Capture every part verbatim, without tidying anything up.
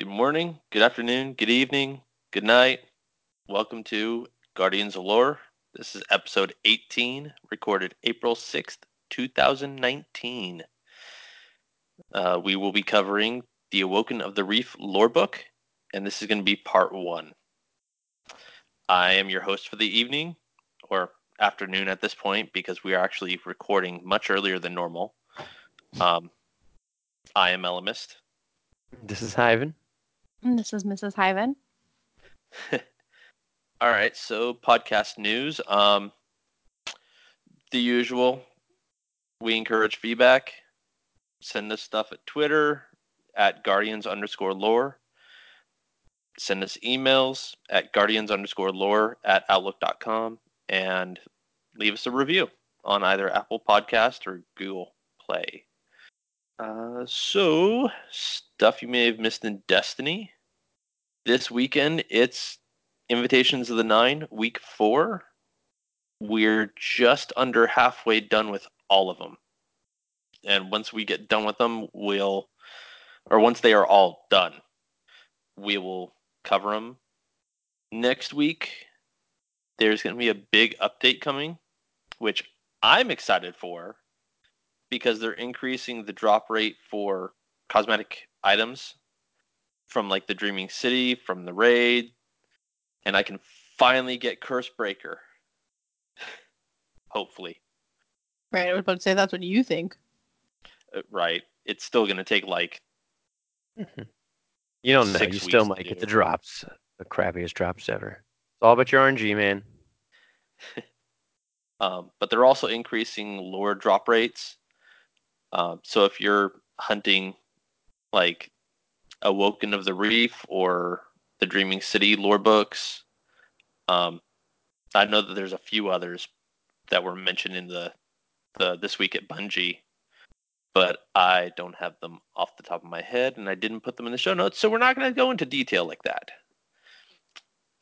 Good morning, good afternoon, good evening, good night. Welcome to Guardians of Lore. This is episode eighteen, recorded April sixth, two thousand nineteen. Uh, we will be covering the Awoken of the Reef lore book, and this is going to be part one. I am your host for the evening, or afternoon at this point, because we are actually recording much earlier than normal. Um, I am Elemist. This is Hyven. And this is Missus Hyven. All right, so podcast news. Um, the usual. We encourage feedback. Send us stuff at Twitter, at guardians underscore lore. Send us emails at guardians underscore lore at outlook dot com. And leave us a review on either Apple Podcast or Google Play. Uh, so, stuff you may have missed in Destiny. This weekend, it's Invitations of the Nine, week four. We're just under halfway done with all of them. And once we get done with them, we'll, or once they are all done, we will cover them. Next week, there's going to be a big update coming, which I'm excited for, because they're increasing the drop rate for cosmetic items from, like, the Dreaming City, from the raid. And I can finally get Cursebreaker. Hopefully. Right, I was about to say that's what you think. Uh, right. It's still going to take, like, mm-hmm. You don't know. You still might get the drops. The crappiest drops ever. It's all about your R N G, man. um, but they're also increasing lore drop rates. Uh, so if you're hunting, like, Awoken of the Reef or the Dreaming City lore books, um, I know that there's a few others that were mentioned in the, the This Week at Bungie, but I don't have them off the top of my head, and I didn't put them in the show notes, so we're not going to go into detail like that.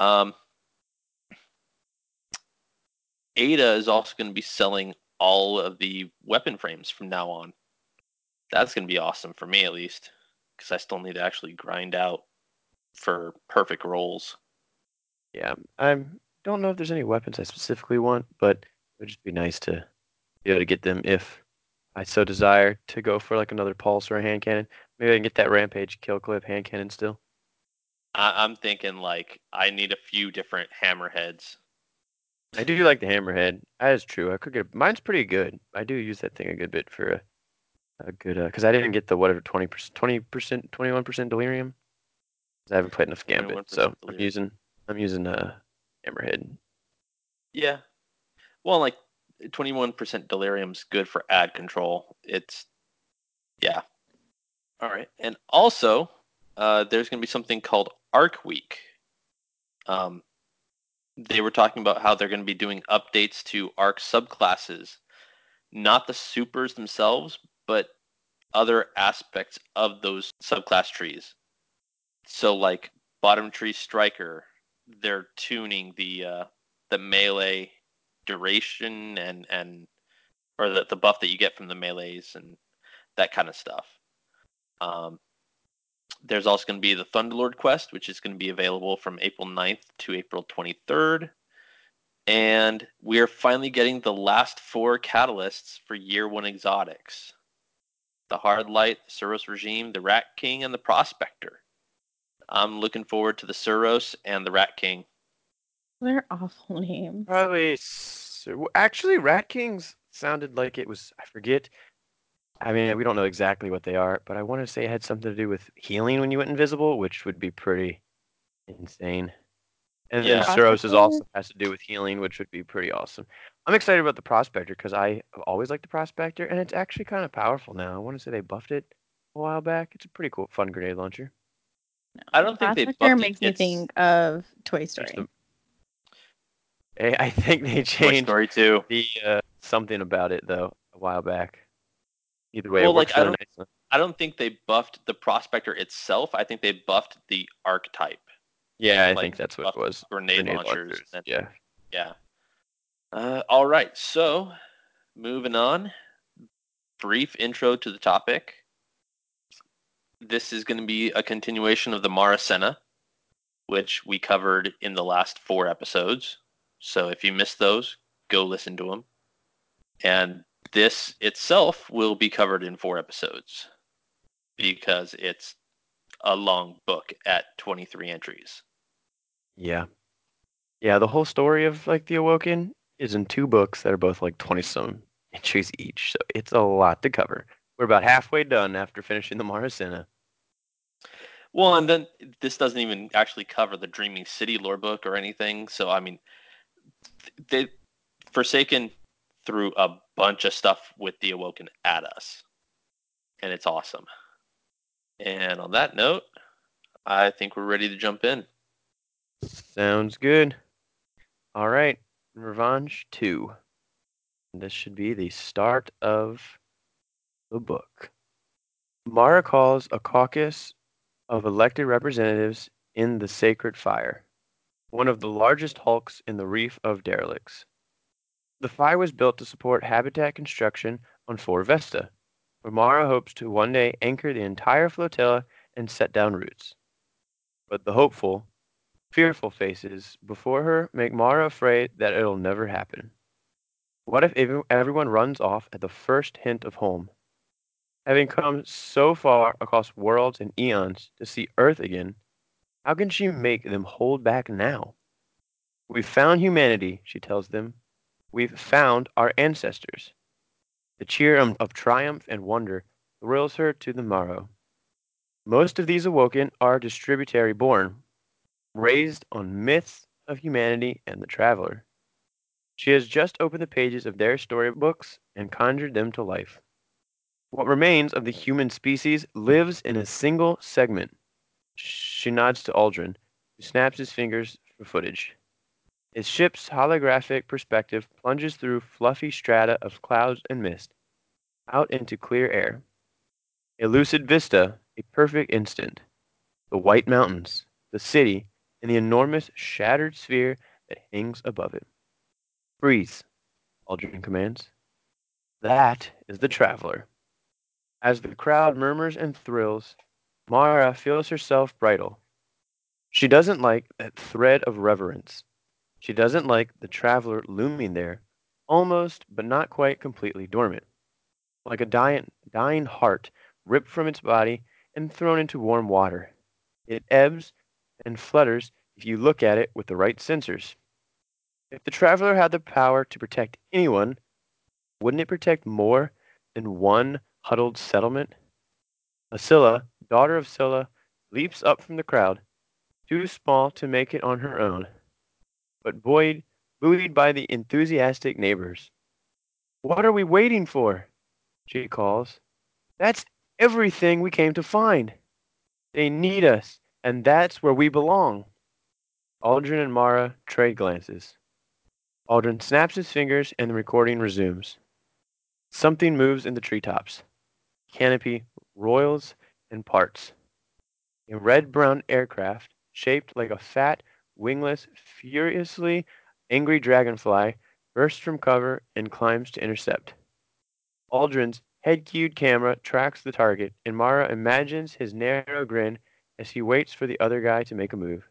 Um, Ada is also going to be selling all of the weapon frames from now on. That's going to be awesome for me, at least, because I still need to actually grind out for perfect rolls. Yeah, I don't know if there's any weapons I specifically want, but it would just be nice to be able to get them if I so desire to go for, like, another pulse or a hand cannon. Maybe I can get that rampage kill clip hand cannon still. I- I'm thinking, like, I need a few different hammerheads. I do like the hammerhead. That is true. I could get mine's pretty good. I do use that thing a good bit for a, a good because uh, I didn't get the whatever twenty percent, twenty percent, twenty-one percent delirium. I haven't played enough gambit, so delirium. I'm using I'm using uh hammerhead. Yeah, well, like twenty-one percent delirium's good for ad control. It's yeah. All right, and also uh, there's gonna be something called Arc Week. Um. They were talking about how they're going to be doing updates to A R C subclasses, not the supers themselves, but other aspects of those subclass trees. So, like, bottom tree striker, they're tuning the uh, the melee duration and, and or the, the buff that you get from the melees and that kind of stuff. Um, There's also going to be the Thunderlord quest, which is going to be available from April ninth to April twenty-third. And we are finally getting the last four catalysts for Year one exotics. The Hard Light, the Suros Regime, the Rat King, and the Prospector. I'm looking forward to the Suros and the Rat King. They're awful names. Probably. Actually, Rat Kings sounded like it was, I forget... I mean, we don't know exactly what they are, but I want to say it had something to do with healing when you went invisible, which would be pretty insane. And yeah. Then Suros is also has to do with healing, which would be pretty awesome. I'm excited about the Prospector because I always liked the Prospector, and it's actually kind of powerful now. I want to say they buffed it a while back. It's a pretty cool, fun grenade launcher. No, I don't the think they buffed it. Prospector makes me think of Toy Story. The... I think they changed Toy Story too. The uh, something about it though a while back. Either way, well, like, I, don't, I don't think they buffed the Prospector itself. I think they buffed the archetype. Yeah, I like, think that's what it was. Grenade, grenade launchers. launchers. And, yeah. Yeah. Uh, all right. So, moving on. Brief intro to the topic. this is going to be a continuation of the Mara Senna, which we covered in the last four episodes. So if you missed those, go listen to them. And this itself will be covered in four episodes because it's a long book at twenty-three entries. Yeah. Yeah, the whole story of like the Awoken is in two books that are both like twenty-some entries each. So it's a lot to cover. We're about halfway done after finishing the Mara Senna. Well, and then this doesn't even actually cover the Dreaming City lore book or anything. So, I mean, they Forsaken threw a bunch of stuff with the Awoken at us. And it's awesome. And on that note, I think we're ready to jump in. Sounds good. All right. Revenge two. This should be the start of the book. Mara calls a caucus of elected representatives in the Sacred Fire, one of the largest hulks in the Reef of Derelicts. The fire was built to support habitat construction on Fort Vesta, where Mara hopes to one day anchor the entire flotilla and set down roots. But the hopeful, fearful faces before her make Mara afraid that it'll never happen. What if everyone runs off at the first hint of home? Having come so far across worlds and eons to see Earth again, how can she make them hold back now? We've found humanity, she tells them. We've found our ancestors. The cheer of triumph and wonder thrills her to the marrow. Most of these Awoken are distributary born, raised on myths of humanity and the Traveler. She has just opened the pages of their storybooks and conjured them to life. What remains of the human species lives in a single segment. She nods to Aldrin, who snaps his fingers for footage. His ship's holographic perspective plunges through fluffy strata of clouds and mist, out into clear air. A lucid vista, a perfect instant. The white mountains, the city, and the enormous shattered sphere that hangs above it. Freeze, Aldrin commands. That is the Traveler. As the crowd murmurs and thrills, Mara feels herself bridle. She doesn't like that thread of reverence. She doesn't like the Traveler looming there, almost but not quite completely dormant, like a dying, dying heart ripped from its body and thrown into warm water. It ebbs and flutters if you look at it with the right sensors. If the Traveler had the power to protect anyone, wouldn't it protect more than one huddled settlement? Ascilla, daughter of Scylla, leaps up from the crowd, too small to make it on her own, but buoyed, buoyed by the enthusiastic neighbors. What are we waiting for? She calls. That's everything we came to find. They need us, and that's where we belong. Aldrin and Mara trade glances. Aldrin snaps his fingers, and the recording resumes. Something moves in the treetops. Canopy roils and parts. A red-brown aircraft, shaped like a fat, wingless, furiously angry dragonfly bursts from cover and climbs to intercept. Aldrin's head-cued camera tracks the target, and Mara imagines his narrow grin as he waits for the other guy to make a move.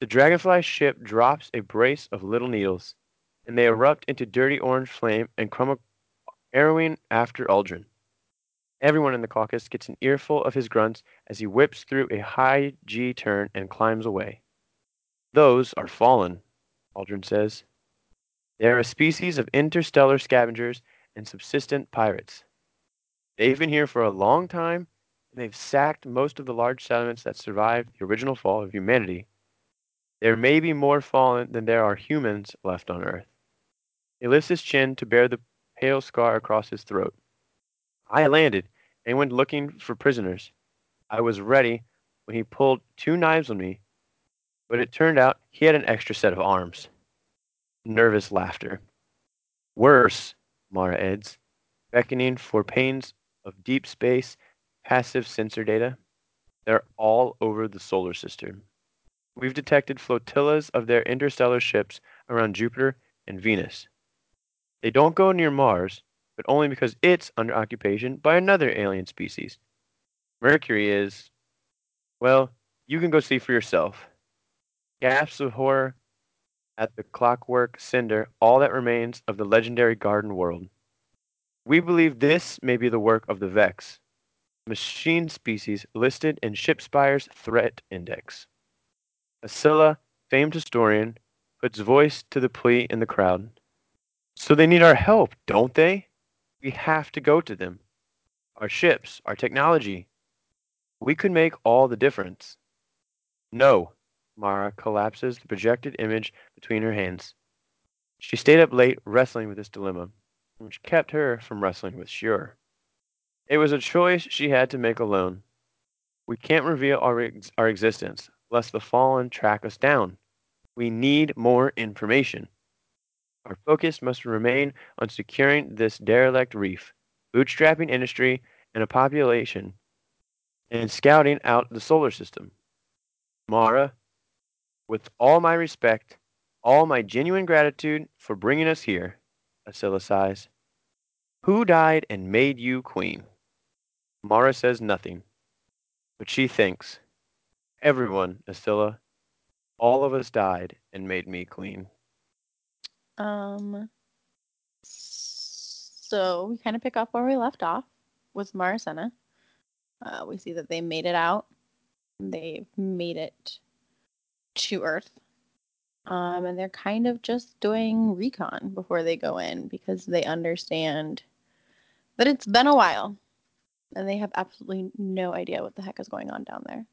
The dragonfly ship drops a brace of little needles, and they erupt into dirty orange flame and crumble, arrowing after Aldrin. Everyone in the caucus gets an earful of his grunts as he whips through a high G turn and climbs away. Those are Fallen, Aldrin says. They are a species of interstellar scavengers and subsistent pirates. They've been here for a long time, and they've sacked most of the large settlements that survived the original fall of humanity. There may be more Fallen than there are humans left on Earth. He lifts his chin to bear the pale scar across his throat. I landed and went looking for prisoners. I was ready when he pulled two knives on me, but it turned out he had an extra set of arms. Nervous laughter. Worse, Mara adds, beckoning for panes of deep space, passive sensor data. They're all over the solar system. We've detected flotillas of their interstellar ships around Jupiter and Venus. They don't go near Mars, but only because it's under occupation by another alien species. Mercury is, well, you can go see for yourself. Gasps of horror at the clockwork cinder, all that remains of the legendary garden world. We believe this may be the work of the Vex, machine species listed in Shipspire's Threat Index. Ascilla, famed historian, puts voice to the plea in the crowd. So they need our help, don't they? We have to go to them. Our ships, our technology. We could make all the difference. No, Mara collapses the projected image between her hands. She stayed up late wrestling with this dilemma, which kept her from wrestling with Sjur. It was a choice she had to make alone. We can't reveal our, ex- our existence, lest the Fallen track us down. We need more information. Our focus must remain on securing this derelict reef, bootstrapping industry and a population, and scouting out the solar system. Mara, with all my respect, all my genuine gratitude for bringing us here, Ascilla sighs. Who died and made you queen? Mara says nothing, but she thinks. Everyone, Ascilla. All of us died and made me queen. Um, so we kind of pick up where we left off with Mara Senna. Uh, we see that they made it out. They've made it to Earth. Um, and they're kind of just doing recon before they go in because they understand that it's been a while. And they have absolutely no idea what the heck is going on down there.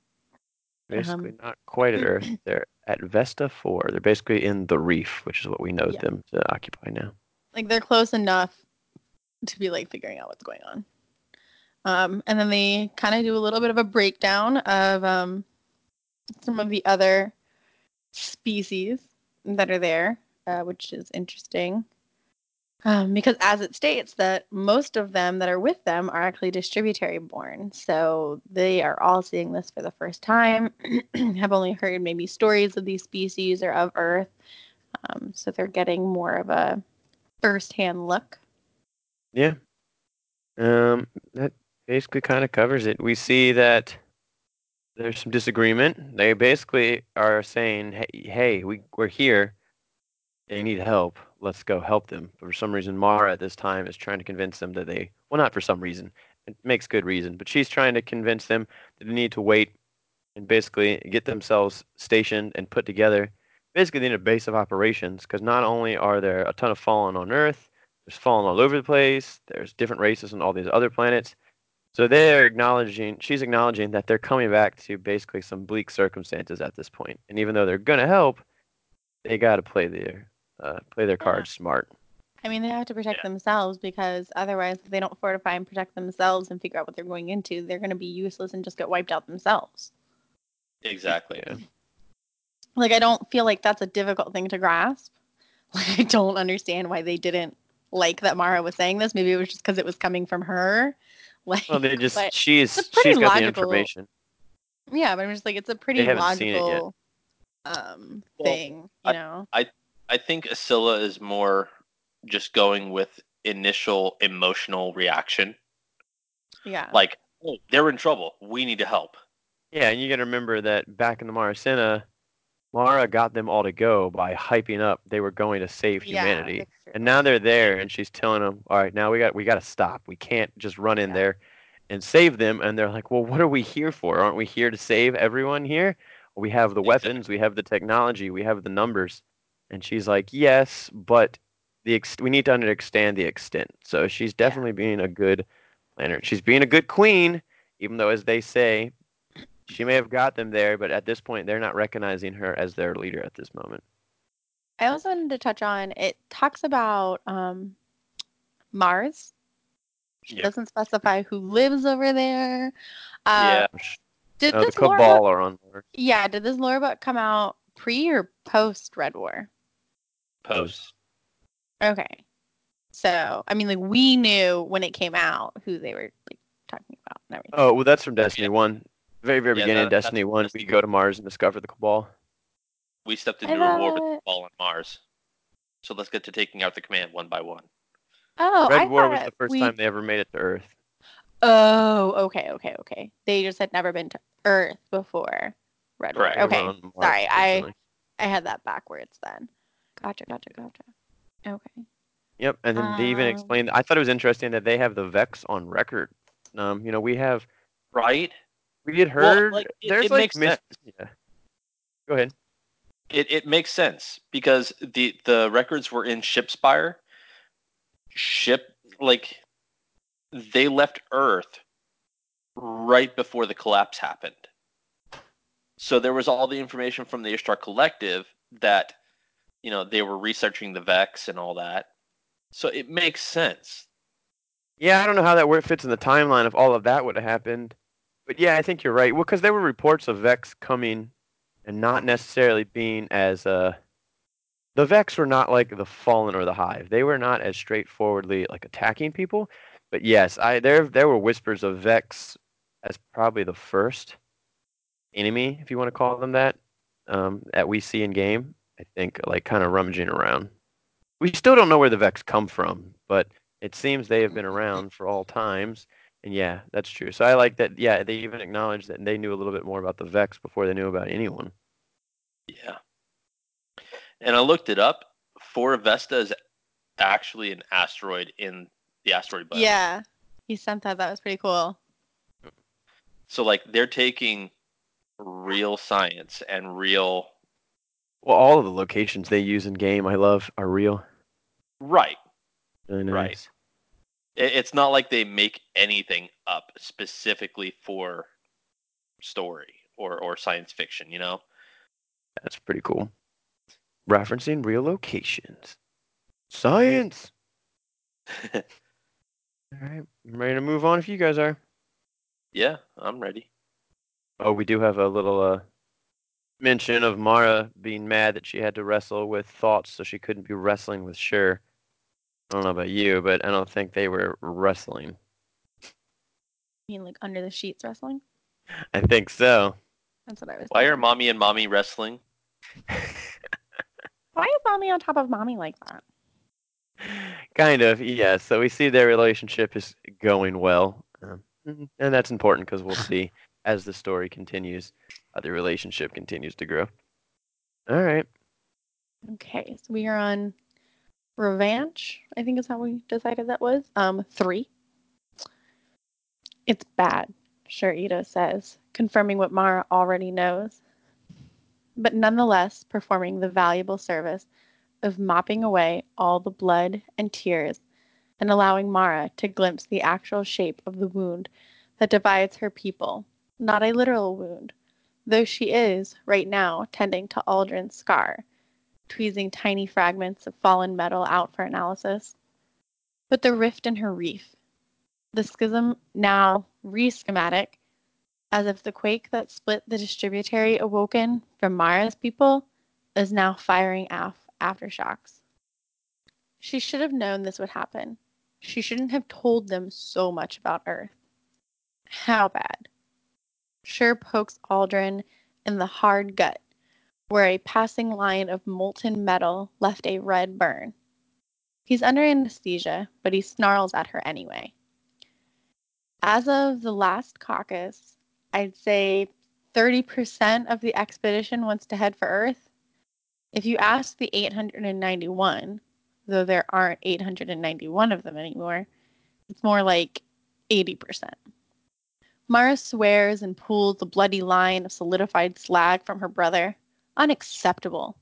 Basically um, not quite at Earth. They're at Vesta four. They're basically in the Reef, which is what we know yeah. them to occupy now. Like, they're close enough to be, like, figuring out what's going on. Um, and then they kind of do a little bit of a breakdown of um, some of the other species that are there, uh, which is interesting. Um, because as it states that most of them that are with them are actually distributary born. So they are all seeing this for the first time, have only heard maybe stories of these species or of Earth. Um, so they're getting more of a first-hand look. Yeah. Um, that basically kind of covers it. We see that there's some disagreement. They basically are saying, hey, hey we, we're here. They need help. Let's go help them. But for some reason, Mara at this time is trying to convince them that they... Well, not for some reason. It makes good reason. But she's trying to convince them that they need to wait and basically get themselves stationed and put together. Basically, they need a base of operations because not only are there a ton of Fallen on Earth, there's Fallen all over the place, there's different races on all these other planets. So they're acknowledging... She's acknowledging that they're coming back to basically some bleak circumstances at this point. And even though they're going to help, they got to play their... Uh, play their cards yeah. smart. I mean, they have to protect yeah. themselves because otherwise, if they don't fortify and protect themselves and figure out what they're going into, they're going to be useless and just get wiped out themselves. Exactly. Yeah. Like, I don't feel like that's a difficult thing to grasp. Like, I don't understand why they didn't like that Mara was saying this. Maybe it was just because it was coming from her. Like, well, they just she is she's got the information. Yeah, but I'm just like, it's a pretty logical um well, thing, you know. I. I I think Ascilla is more just going with initial emotional reaction. Yeah. Like, oh, they're in trouble. We need to help. Yeah, and you got to remember that back in the Mara Senna, Mara got them all to go by hyping up they were going to save humanity. Yeah, and now they're there, and she's telling them, all right, now we got we got to stop. We can't just run in yeah. there and save them. And they're like, well, what are we here for? Aren't we here to save everyone here? We have the weapons. We have the technology. We have the numbers. And she's like, yes, but the ex- we need to understand the extent. So she's definitely yeah. being a good planner. She's being a good queen, even though, as they say, she may have got them there. But at this point, they're not recognizing her as their leader at this moment. I also wanted to touch on, it talks about um, Mars. She yep. doesn't specify who lives over there. Uh, yeah. Did oh, this the Cabal are on Mars. Yeah, did this lore book come out pre or post Red War? Post. Okay. So, I mean, like, we knew when it came out who they were, like, talking about and everything. Oh, well, that's from Destiny one. Very, very yeah, beginning that, of Destiny one, Destiny. We go to Mars and discover the Cabal. We stepped into a war with the Cabal on Mars. So let's get to taking out the command one by one. Oh, Red I War was the first we... time they ever made it to Earth. Oh, okay, okay, okay. They just had never been to Earth before. Red Correct. Okay, sorry, I, I had that backwards then. Gotcha, gotcha, gotcha. Okay. Yep, and then um, they even explained. I thought it was interesting that they have the Vex on record. Um, you know, we have. Right. We had heard. Well, like, it, there's it like. Makes mis- yeah. Go ahead. It it makes sense because the the records were in Shipspire. Ship like. They left Earth right before the collapse happened. So there was all the information from the Ishtar Collective that, you know, they were researching the Vex and all that. So it makes sense. Yeah, I don't know how that fits in the timeline if all of that would have happened. But yeah, I think you're right. Well, because there were reports of Vex coming and not necessarily being as... Uh, the Vex were not like the Fallen or the Hive. They were not as straightforwardly like attacking people. But yes, I there there were whispers of Vex as probably the first enemy, if you want to call them that, um, that we see in game. I think like kind of rummaging around. We still don't know where the Vex come from, but it seems they have been around for all times. And yeah, that's true. So I like that. Yeah, they even acknowledged that they knew a little bit more about the Vex before they knew about anyone. Yeah. And I looked it up. Fort Vesta is actually an asteroid in. The asteroid biome. Yeah, he sent that. That was pretty cool. So, like, they're taking real science and real. Well, all of the locations they use in game, I love, are real. Right. Really nice. Right. It's not like they make anything up specifically for story or or science fiction. You know. That's pretty cool. Referencing real locations. Science. All right, I'm ready to move on if you guys are. Yeah, I'm ready. Oh, we do have a little uh, mention of Mara being mad that she had to wrestle with thoughts, so she couldn't be wrestling with Sjur. I don't know about you, but I don't think they were wrestling. You mean like under the sheets wrestling? I think so. That's what I was Why thinking. Are mommy and mommy wrestling? Why is mommy on top of mommy like that? Kind of, yeah. So we see their relationship is going well. Um, and that's important because we'll see as the story continues, uh, the relationship continues to grow. All right. Okay, so we are on Revanche, I think is how we decided that was. Um, three. It's bad, Sjur Eido says, confirming what Mara already knows. But nonetheless, performing the valuable service of mopping away all the blood and tears and allowing Mara to glimpse the actual shape of the wound that divides her people, not a literal wound, though she is, right now, tending to Aldrin's scar, tweezing tiny fragments of fallen metal out for analysis. But the rift in her reef, the schism now re-schematic, as if the quake that split the distributary awoken from Mara's people is now firing aft. Aftershocks. She should have known this would happen. She shouldn't have told them so much about Earth. How bad? Sjur pokes Aldrin in the hard gut, where a passing line of molten metal left a red burn. He's under anesthesia, but he snarls at her anyway. As of the last caucus, I'd say thirty percent of the expedition wants to head for Earth. If you ask the eight hundred ninety-one, though there aren't eight hundred ninety-one of them anymore, it's more like eighty percent. Mara swears and pulls the bloody line of solidified slag from her brother. Unacceptable.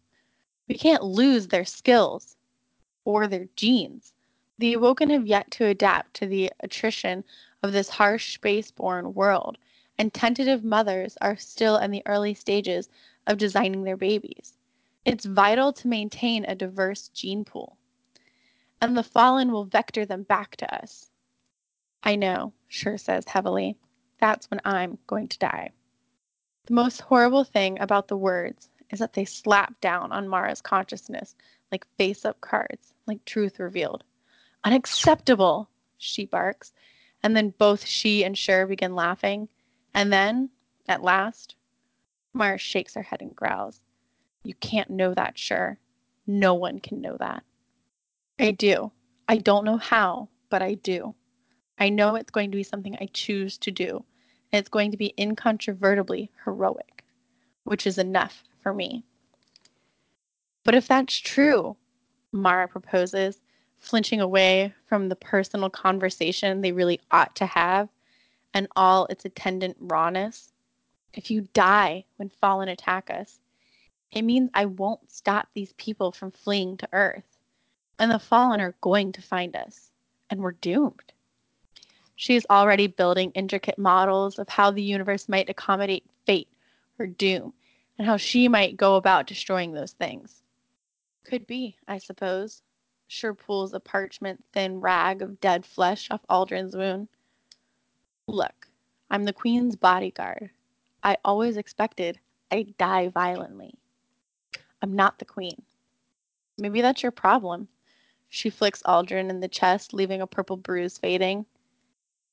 We can't lose their skills. Or their genes. The Awoken have yet to adapt to the attrition of this harsh spaceborn world, and tentative mothers are still in the early stages of designing their babies. It's vital to maintain a diverse gene pool. And the Fallen will vector them back to us. I know, Sjur says heavily. That's when I'm going to die. The most horrible thing about the words is that they slap down on Mara's consciousness like face-up cards, like truth revealed. Unacceptable, she barks. And then both she and Sjur begin laughing. And then, at last, Mara shakes her head and growls. You can't know that, Sjur. No one can know that. I do. I don't know how, but I do. I know it's going to be something I choose to do. And it's going to be incontrovertibly heroic, which is enough for me. But if that's true, Mara proposes, flinching away from the personal conversation they really ought to have and all its attendant rawness, if you die when Fallen attack us, it means I won't stop these people from fleeing to Earth. And the Fallen are going to find us. And we're doomed. She is already building intricate models of how the universe might accommodate fate or doom, and how she might go about destroying those things. Could be, I suppose. Sjur pulls a parchment-thin rag of dead flesh off Aldrin's wound. Look, I'm the Queen's bodyguard. I always expected I'd die violently. I'm not the Queen. Maybe that's your problem. She flicks Aldrin in the chest, leaving a purple bruise fading.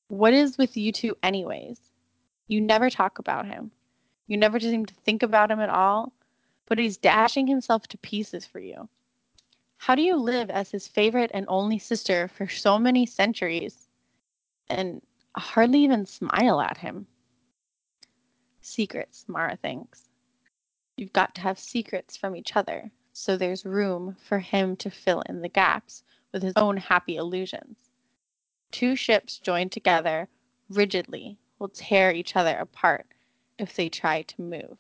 What is with you two anyways? You never talk about him. You never seem to think about him at all, but he's dashing himself to pieces for you. How do you live as his favorite and only sister for so many centuries and hardly even smile at him? Secrets, Mara thinks. You've got to have secrets from each other, so there's room for him to fill in the gaps with his own happy illusions. Two ships joined together rigidly will tear each other apart if they try to move.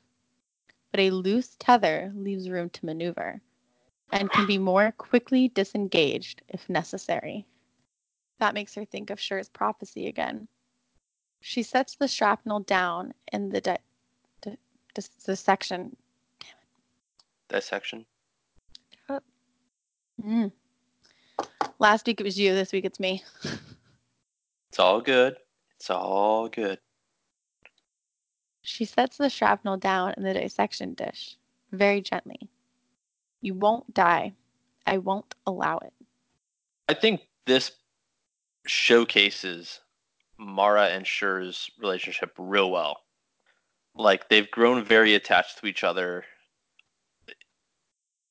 But a loose tether leaves room to maneuver and can be more quickly disengaged if necessary. That makes her think of Sjur's prophecy again. She sets the shrapnel down in the di- di- dis- dissection. Damn it. Dissection? Oh. Mm. Last week it was you, this week it's me. It's all good. It's all good. She sets the shrapnel down in the dissection dish, very gently. You won't die. I won't allow it. I think this showcases Mara and Sjur's relationship real well. Like, they've grown very attached to each other,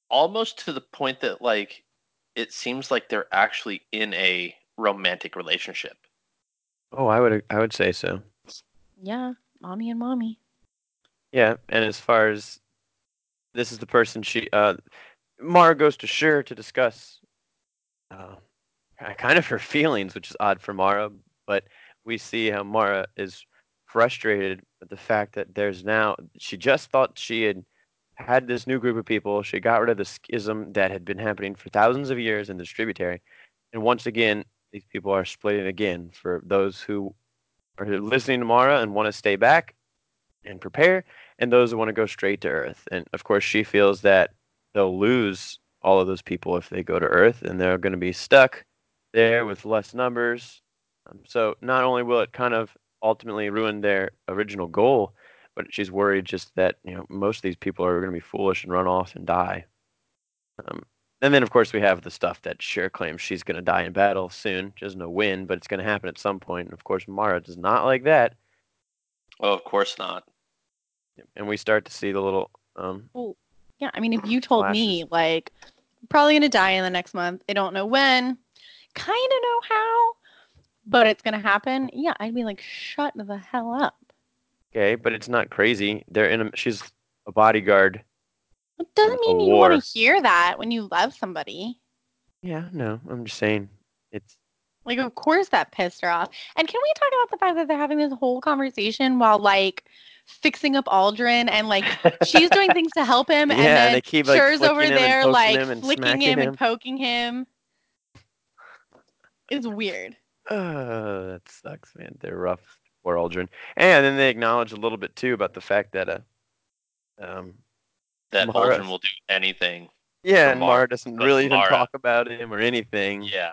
almost to the point that, like, it seems like they're actually in a romantic relationship. Oh, I would I would say so. Yeah, mommy and mommy. Yeah, and as far as this is the person she uh, Mara goes to Sjur to discuss uh, kind of her feelings, which is odd for Mara, but we see how Mara is frustrated with the fact that there's now, she just thought she had had this new group of people. She got rid of the schism that had been happening for thousands of years in the tributary, and once again these people are splitting again for those who are listening to Mara and want to stay back and prepare, and those who want to go straight to Earth. And, of course, she feels that they'll lose all of those people if they go to Earth, and they're going to be stuck there with less numbers. Um, so not only will it kind of ultimately ruin their original goal, but she's worried just that, you know, most of these people are going to be foolish and run off and die. Um And then, of course, we have the stuff that Sjur claims she's going to die in battle soon. She doesn't know when, but it's going to happen at some point. And, of course, Mara does not like that. Oh, of course not. And we start to see the little... Um, well, yeah, I mean, if you told flashes. me, like, I'm probably going to die in the next month. I don't know when. Kind of know how. But it's going to happen. Yeah, I'd be like, shut the hell up. Okay, but it's not crazy. They're in a, she's a bodyguard... It doesn't mean you war. want to hear that when you love somebody. Yeah, no, I'm just saying it's... Like, of course that pissed her off. And can we talk about the fact that they're having this whole conversation while, like, fixing up Aldrin and, like, she's doing things to help him, yeah, and then they keep, like, Sjur's over there, like, flicking him, him and poking him. It's weird. Oh, that sucks, man. They're rough, poor Aldrin. And then they acknowledge a little bit, too, about the fact that, uh, um... that Mara, Aldrin will do anything. Yeah, and Mara, Mara doesn't really Mara. even talk about him or anything. Yeah.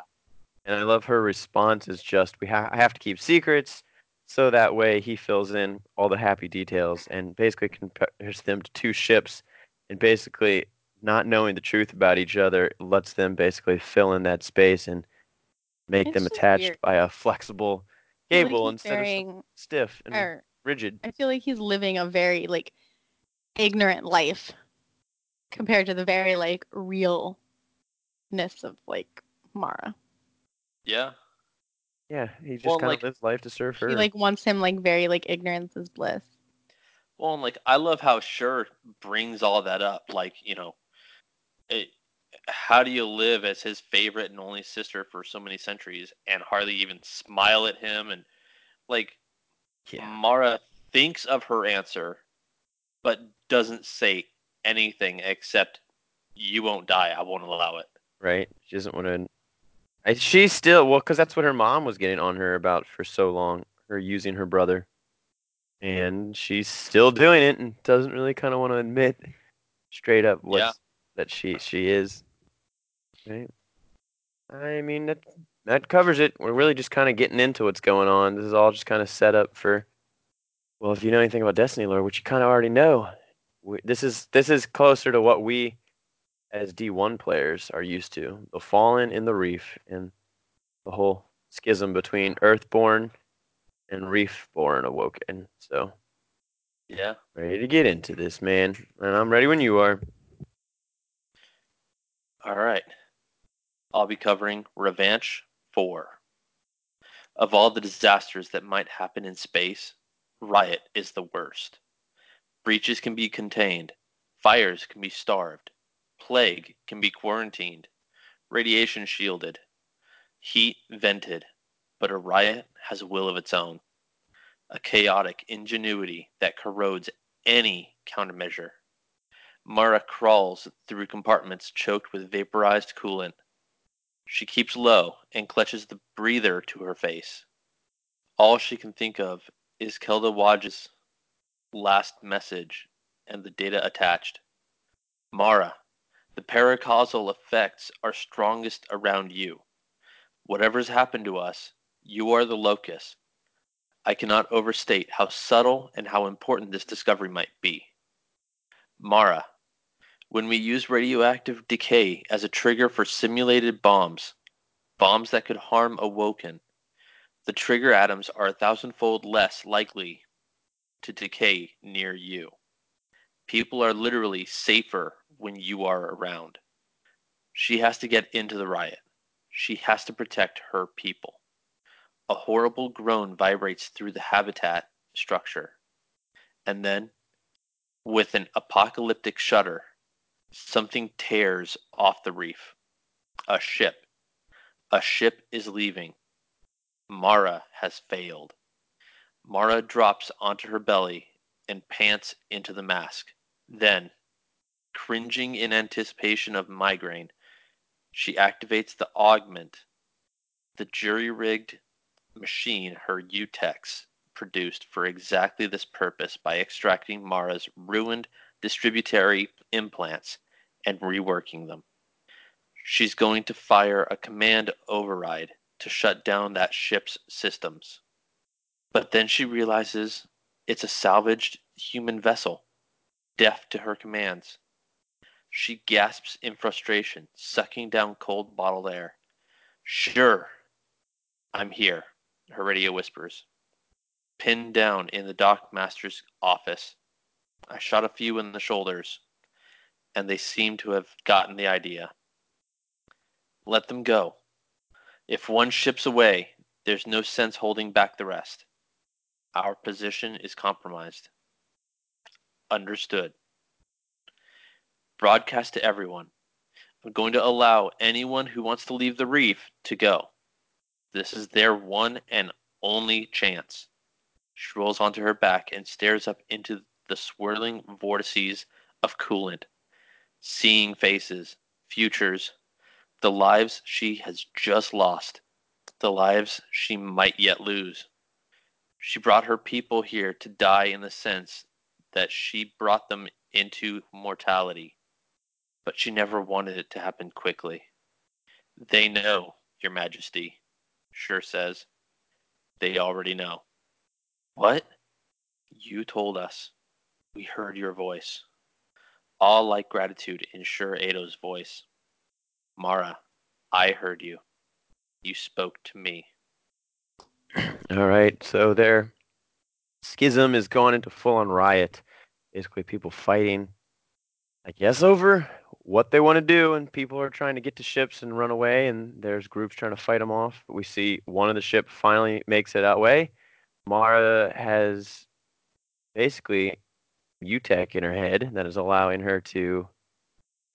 And I love her response is just, we ha- I have to keep secrets, so that way he fills in all the happy details, and basically compares them to two ships, and basically not knowing the truth about each other lets them basically fill in that space and make it's them attached weird. by a flexible cable like instead of stiff and or, rigid. I feel like he's living a very, like, ignorant life compared to the very, like, realness of, like, Mara. Yeah. Yeah, he just well, kind like, of lives life to serve her. She like wants him like very like ignorance is bliss. Well, and like I love how Sjur brings all that up. Like, you know, it, how do you live as his favorite and only sister for so many centuries and hardly even smile at him? And like, yeah. Mara thinks of her answer, but doesn't say anything except, "You won't die. I won't allow it." Right? She doesn't want to. She's still, well, because that's what her mom was getting on her about for so long, her using her brother. And she's still doing it and doesn't really kind of want to admit straight up what's, yeah. that she she is. Right? I mean, that, that covers it. We're really just kind of getting into what's going on. This is all just kind of set up for, well, if you know anything about Destiny lore, which you kind of already know, we, this is this is closer to what we as D one players are used to, the Fallen and the Reef, and the whole schism between Earthborn and Reefborn Awoken. So, yeah, ready to get into this, man, and I'm ready when you are. All right, I'll be covering Revanche four. Of all the disasters that might happen in space, riot is the worst. Breaches can be contained, fires can be starved, plague can be quarantined, radiation shielded, heat vented, but a riot has a will of its own, a chaotic ingenuity that corrodes any countermeasure. Mara crawls through compartments choked with vaporized coolant. She keeps low and clutches the breather to her face. All she can think of is Kelda Wadj's last message and the data attached. Mara, the paracausal effects are strongest around you. Whatever's happened to us, you are the locus. I cannot overstate how subtle and how important this discovery might be. Mara, when we use radioactive decay as a trigger for simulated bombs, bombs that could harm Awoken, the trigger atoms are a thousandfold less likely to decay near you. People are literally safer when you are around. She has to get into the riot. She has to protect her people. A horrible groan vibrates through the habitat structure. And then, with an apocalyptic shudder, something tears off the reef. A ship. A ship is leaving. Mara has failed. Mara drops onto her belly and pants into the mask. Then, cringing in anticipation of migraine, she activates the augment, the jury-rigged machine her Utex produced for exactly this purpose by extracting Mara's ruined distributary implants and reworking them. She's going to fire a command override to shut down that ship's systems. But then she realizes it's a salvaged human vessel, deaf to her commands. She gasps in frustration, sucking down cold bottled air. "Sure, I'm here," her radio whispers. Pinned down in the dockmaster's office, I shot a few in the shoulders, and they seem to have gotten the idea. Let them go. If one ship's away, there's no sense holding back the rest. Our position is compromised. Understood. Broadcast to everyone. I'm going to allow anyone who wants to leave the reef to go. This is their one and only chance. She rolls onto her back and stares up into the swirling vortices of coolant, seeing faces, futures, the lives she has just lost, the lives she might yet lose. She brought her people here to die in the sense that she brought them into mortality. But she never wanted it to happen quickly. "They know, Your Majesty," Sjur says. "They already know." "What?" "You told us. We heard your voice." All like gratitude in Sjur Eido's voice. "Mara, I heard you. You spoke to me." All right, so their schism is going into full-on riot. Basically, people fighting, I guess, over what they want to do, and people are trying to get to ships and run away, and there's groups trying to fight them off. We see one of the ship finally makes it that way. Mara has basically U-Tech in her head that is allowing her to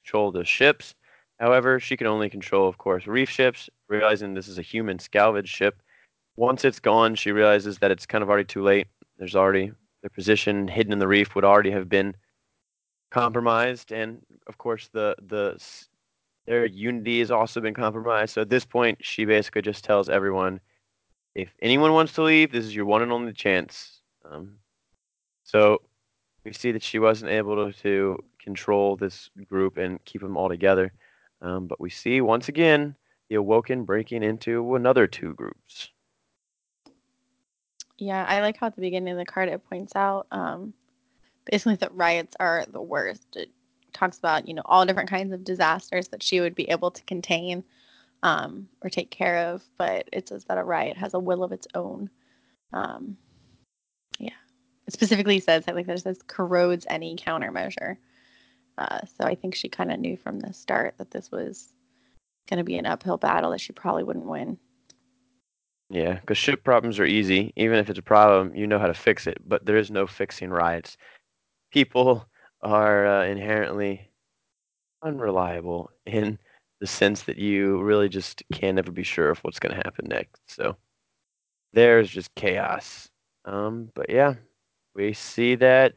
control the ships. However, she can only control, of course, reef ships. Realizing this is a human salvage ship, once it's gone, she realizes that it's kind of already too late. There's already their position hidden in the reef would already have been compromised, and of course, the the their unity has also been compromised. So at this point, she basically just tells everyone, if anyone wants to leave, this is your one and only chance. Um, so we see that she wasn't able to, to control this group and keep them all together. Um, but we see, once again, the Awoken breaking into another two groups. Yeah, I like how at the beginning of the card it points out um, basically that riots are the worst. It talks about, you know, all different kinds of disasters that she would be able to contain um, or take care of. But it says that a riot has a will of its own. Um, yeah. It specifically says, I think that it says corrodes any countermeasure. Uh, so I think she kind of knew from the start that this was going to be an uphill battle that she probably wouldn't win. Yeah, because ship problems are easy. Even if it's a problem, you know how to fix it. But there is no fixing riots. People are uh, inherently unreliable in the sense that you really just can never be sure of what's going to happen next. So there's just chaos. Um, but yeah, we see that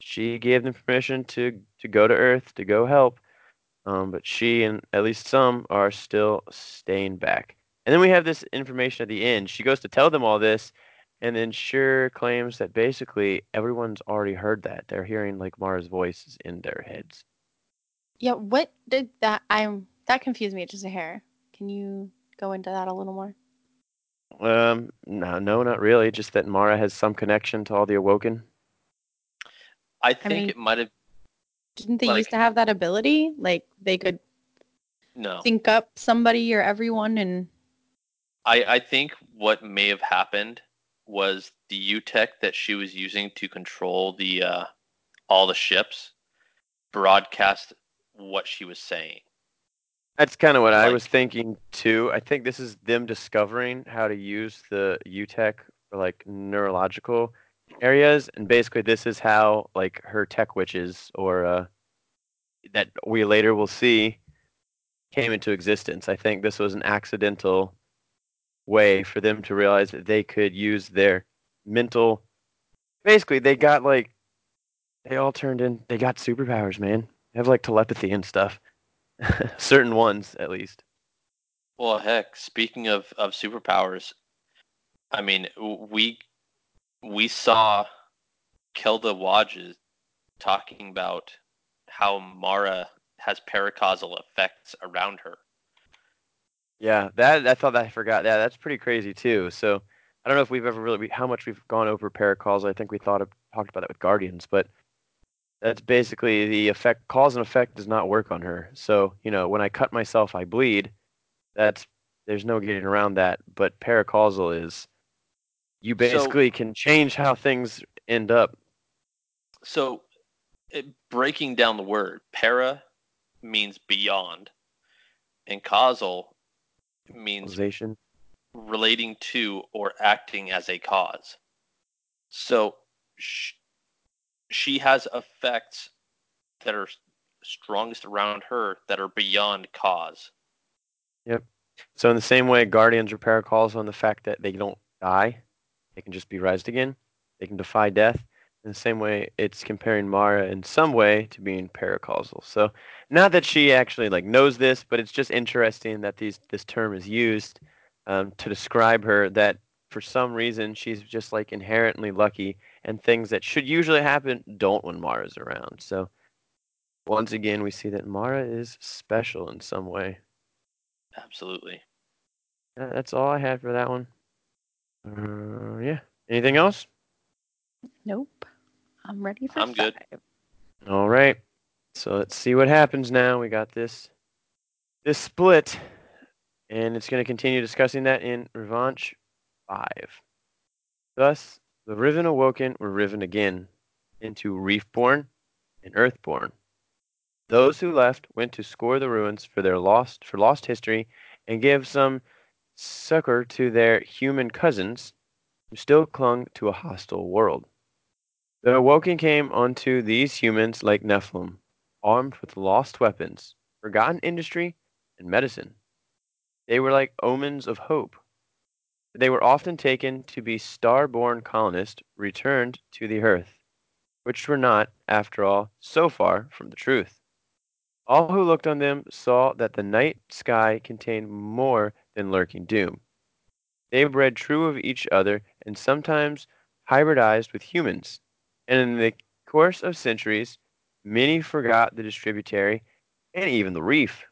she gave them permission to, to go to Earth, to go help. Um, but she and at least some are still staying back. And then we have this information at the end. She goes to tell them all this, and then Sjur claims that basically everyone's already heard that. They're hearing like Mara's voices in their heads. Yeah, what did that? I'm that confused me just a hair. Can you go into that a little more? Um, no, no, not really. Just that Mara has some connection to all the Awoken. I think I mean, it might have. Didn't they like, used to have that ability? Like they could no. sync up somebody or everyone, and I, I think what may have happened was the U-Tech that she was using to control the uh, all the ships broadcast what she was saying. That's kind of what like, I was thinking too. I think this is them discovering how to use the U-Tech for like neurological areas, and basically this is how like her tech witches, or uh, that we later will see, came into existence. I think this was an accidental way for them to realize that they could use their mental. Basically, they got like they all turned in. They got superpowers, man. They have like telepathy and stuff. Certain ones, at least. Well, heck. Speaking of of superpowers, I mean, we we saw Kelda Wadj talking about how Mara has paracausal effects around her. Yeah, that I thought that I forgot. Yeah, that's pretty crazy too. So I don't know if we've ever really how much we've gone over paracausal. I think we thought of, talked about that with Guardians, but that's basically the effect. Cause and effect does not work on her. So you know, when I cut myself, I bleed. That's there's no getting around that. But paracausal is you basically so, can change how things end up. So it, breaking down the word, para means beyond, and causal means relating to or acting as a cause. So she, she has effects that are strongest around her that are beyond cause. Yep. So in the same way, Guardians repair calls on the fact that they don't die. They can just be raised again. They can defy death. In the same way, it's comparing Mara in some way to being paracausal. So, not that she actually like knows this, but it's just interesting that these this term is used um, to describe her. That for some reason she's just like inherently lucky, and things that should usually happen don't when Mara's around. So, once again, we see that Mara is special in some way. Absolutely. That's all I had for that one. Uh, yeah. Anything else? Nope. I'm ready for I'm five. Good. All right. So let's see what happens now. We got this this split, and it's going to continue discussing that in Revanche five. Thus, the Riven Awoken were riven again into Reefborn and Earthborn. Those who left went to scour the ruins for their lost for lost history and give some succor to their human cousins who still clung to a hostile world. The Awoken came onto these humans like Nephilim, armed with lost weapons, forgotten industry, and medicine. They were like omens of hope. They were often taken to be star-born colonists returned to the earth, which were not, after all, so far from the truth. All who looked on them saw that the night sky contained more than lurking doom. They bred true of each other and sometimes hybridized with humans, and in the course of centuries, many forgot the distributary and even the reef.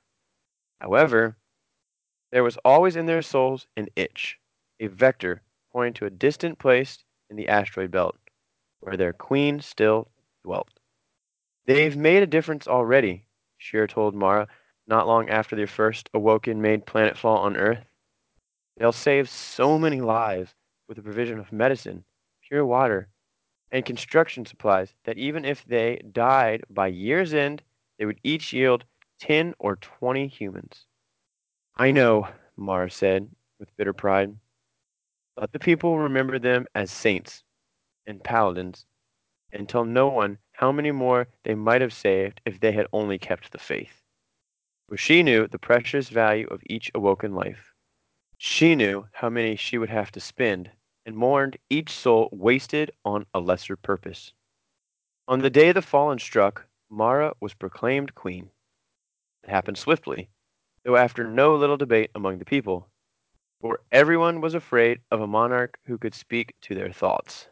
However, there was always in their souls an itch, a vector pointing to a distant place in the asteroid belt, where their queen still dwelt. They've made a difference already, Sjur told Mara not long after their first Awoken made planetfall on Earth. They'll save so many lives with the provision of medicine, pure water, and construction supplies that even if they died by year's end, they would each yield ten or twenty humans. I know, Mara said with bitter pride. Let the people remember them as saints and paladins, and tell no one how many more they might have saved if they had only kept the faith. For she knew the precious value of each Awoken life. She knew how many she would have to spend, and mourned each soul wasted on a lesser purpose. On the day the Fallen struck, Mara was proclaimed queen. It happened swiftly, though after no little debate among the people, for everyone was afraid of a monarch who could speak to their thoughts.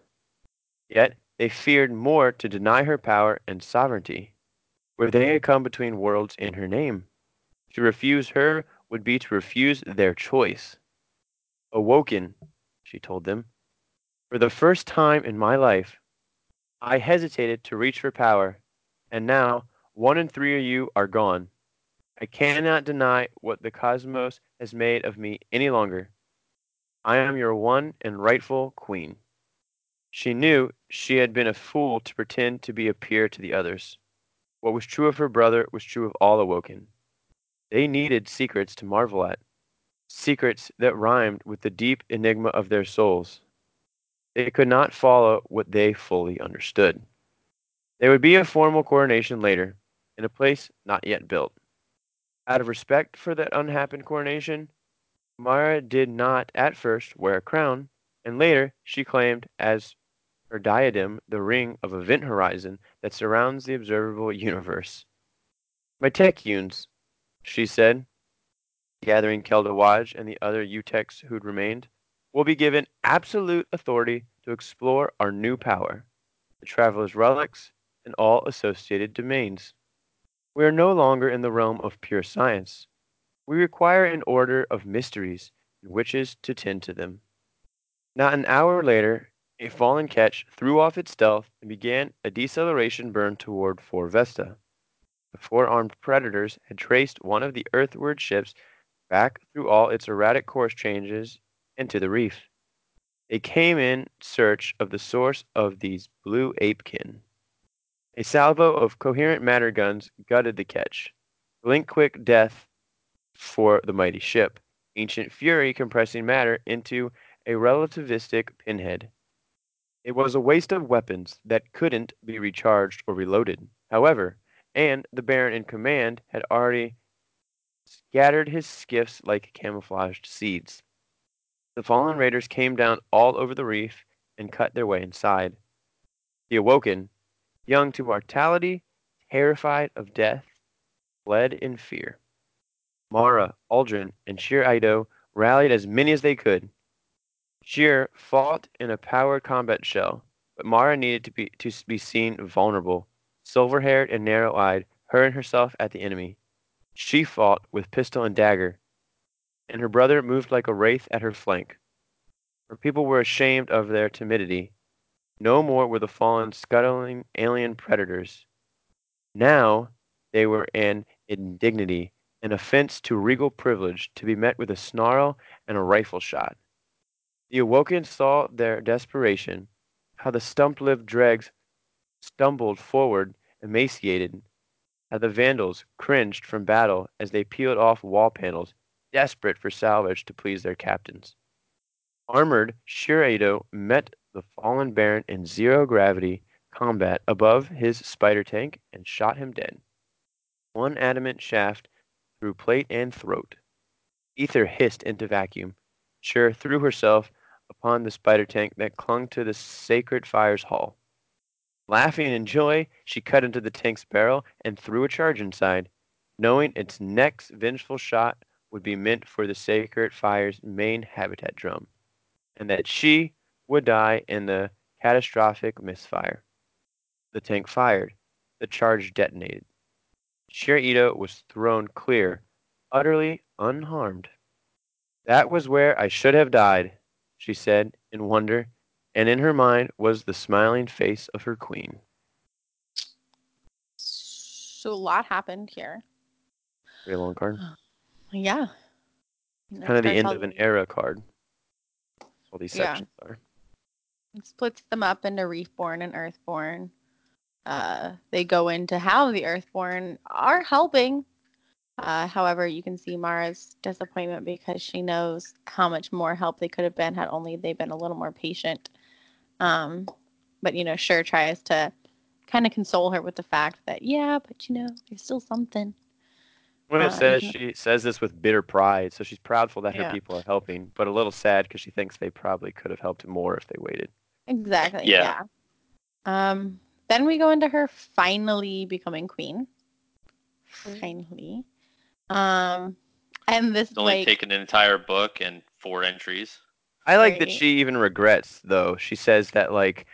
Yet they feared more to deny her power and sovereignty, where they had come between worlds in her name. To refuse her would be to refuse their choice. Awoken, she told them, for the first time in my life, I hesitated to reach for power, and now one in three of you are gone. I cannot deny what the cosmos has made of me any longer. I am your one and rightful queen. She knew she had been a fool to pretend to be a peer to the others. What was true of her brother was true of all Awoken. They needed secrets to marvel at, secrets that rhymed with the deep enigma of their souls. They could not follow what they fully understood. There would be a formal coronation later, in a place not yet built. Out of respect for that unhappened coronation, Mara did not at first wear a crown, and later she claimed as her diadem the ring of event horizon that surrounds the observable universe. My Techeuns, she said, gathering Kelda Wadj and the other Utechs who'd remained, will be given absolute authority to explore our new power, the Traveler's relics, and all associated domains. We are no longer in the realm of pure science. We require an order of mysteries and witches to tend to them. Not an hour later, a Fallen ketch threw off its stealth and began a deceleration burn toward Fort Vesta. The four armed predators had traced one of the earthward ships back through all its erratic course changes and to the reef. They came in search of the source of these blue apekin. A salvo of coherent matter guns gutted the ketch, blink-quick death for the mighty ship, ancient fury compressing matter into a relativistic pinhead. It was a waste of weapons that couldn't be recharged or reloaded, however, and the Baron in command had already scattered his skiffs like camouflaged seeds. The Fallen raiders came down all over the reef and cut their way inside. The Awoken, young to mortality, terrified of death, fled in fear. Mara, Aldrin, and Sjur Eido rallied as many as they could. Sjur fought in a powered combat shell, but Mara needed to be to be seen vulnerable, silver-haired and narrow-eyed, hurling herself at the enemy. She fought with pistol and dagger, and her brother moved like a wraith at her flank. Her people were ashamed of their timidity. No more were the Fallen scuttling alien predators. Now they were an indignity, an offense to regal privilege, to be met with a snarl and a rifle shot. The Awoken saw their desperation, how the stump-lived dregs stumbled forward, emaciated, how the Vandals cringed from battle as they peeled off wall panels, desperate for salvage to please their captains. Armored, Sjur Eido met the fallen Baron in zero-gravity combat above his spider tank and shot him dead. One adamant shaft through plate and throat. Ether hissed into vacuum. Sjur threw herself upon the spider tank that clung to the sacred fire's hull. Laughing in joy, she cut into the tank's barrel and threw a charge inside, knowing its next vengeful shot would be meant for the sacred fire's main habitat drum, and that she would die in the catastrophic misfire. The tank fired. The charge detonated. Sjur Eido was thrown clear, utterly unharmed. "That was where I should have died," she said in wonder, and in her mind was the smiling face of her queen. So a lot happened here. Very long card. Yeah. Next kind of the end probably... of an era card. All these sections yeah. are. It splits them up into Reefborn and Earthborn. Uh, they go into how the Earthborn are helping. Uh, however, you can see Mara's disappointment because she knows how much more help they could have been had only they been a little more patient. Um, but, you know, Sjur tries to kind of console her with the fact that, yeah, but, you know, there's still something. When it uh, says, she says this with bitter pride, so she's proudful that her yeah. people are helping, but a little sad because she thinks they probably could have helped more if they waited. Exactly, yeah. yeah. Um, then we go into her finally becoming queen. Finally. Um, and this it's only like, taken an entire book and four entries. I like right. that she even regrets, though. She says that, like,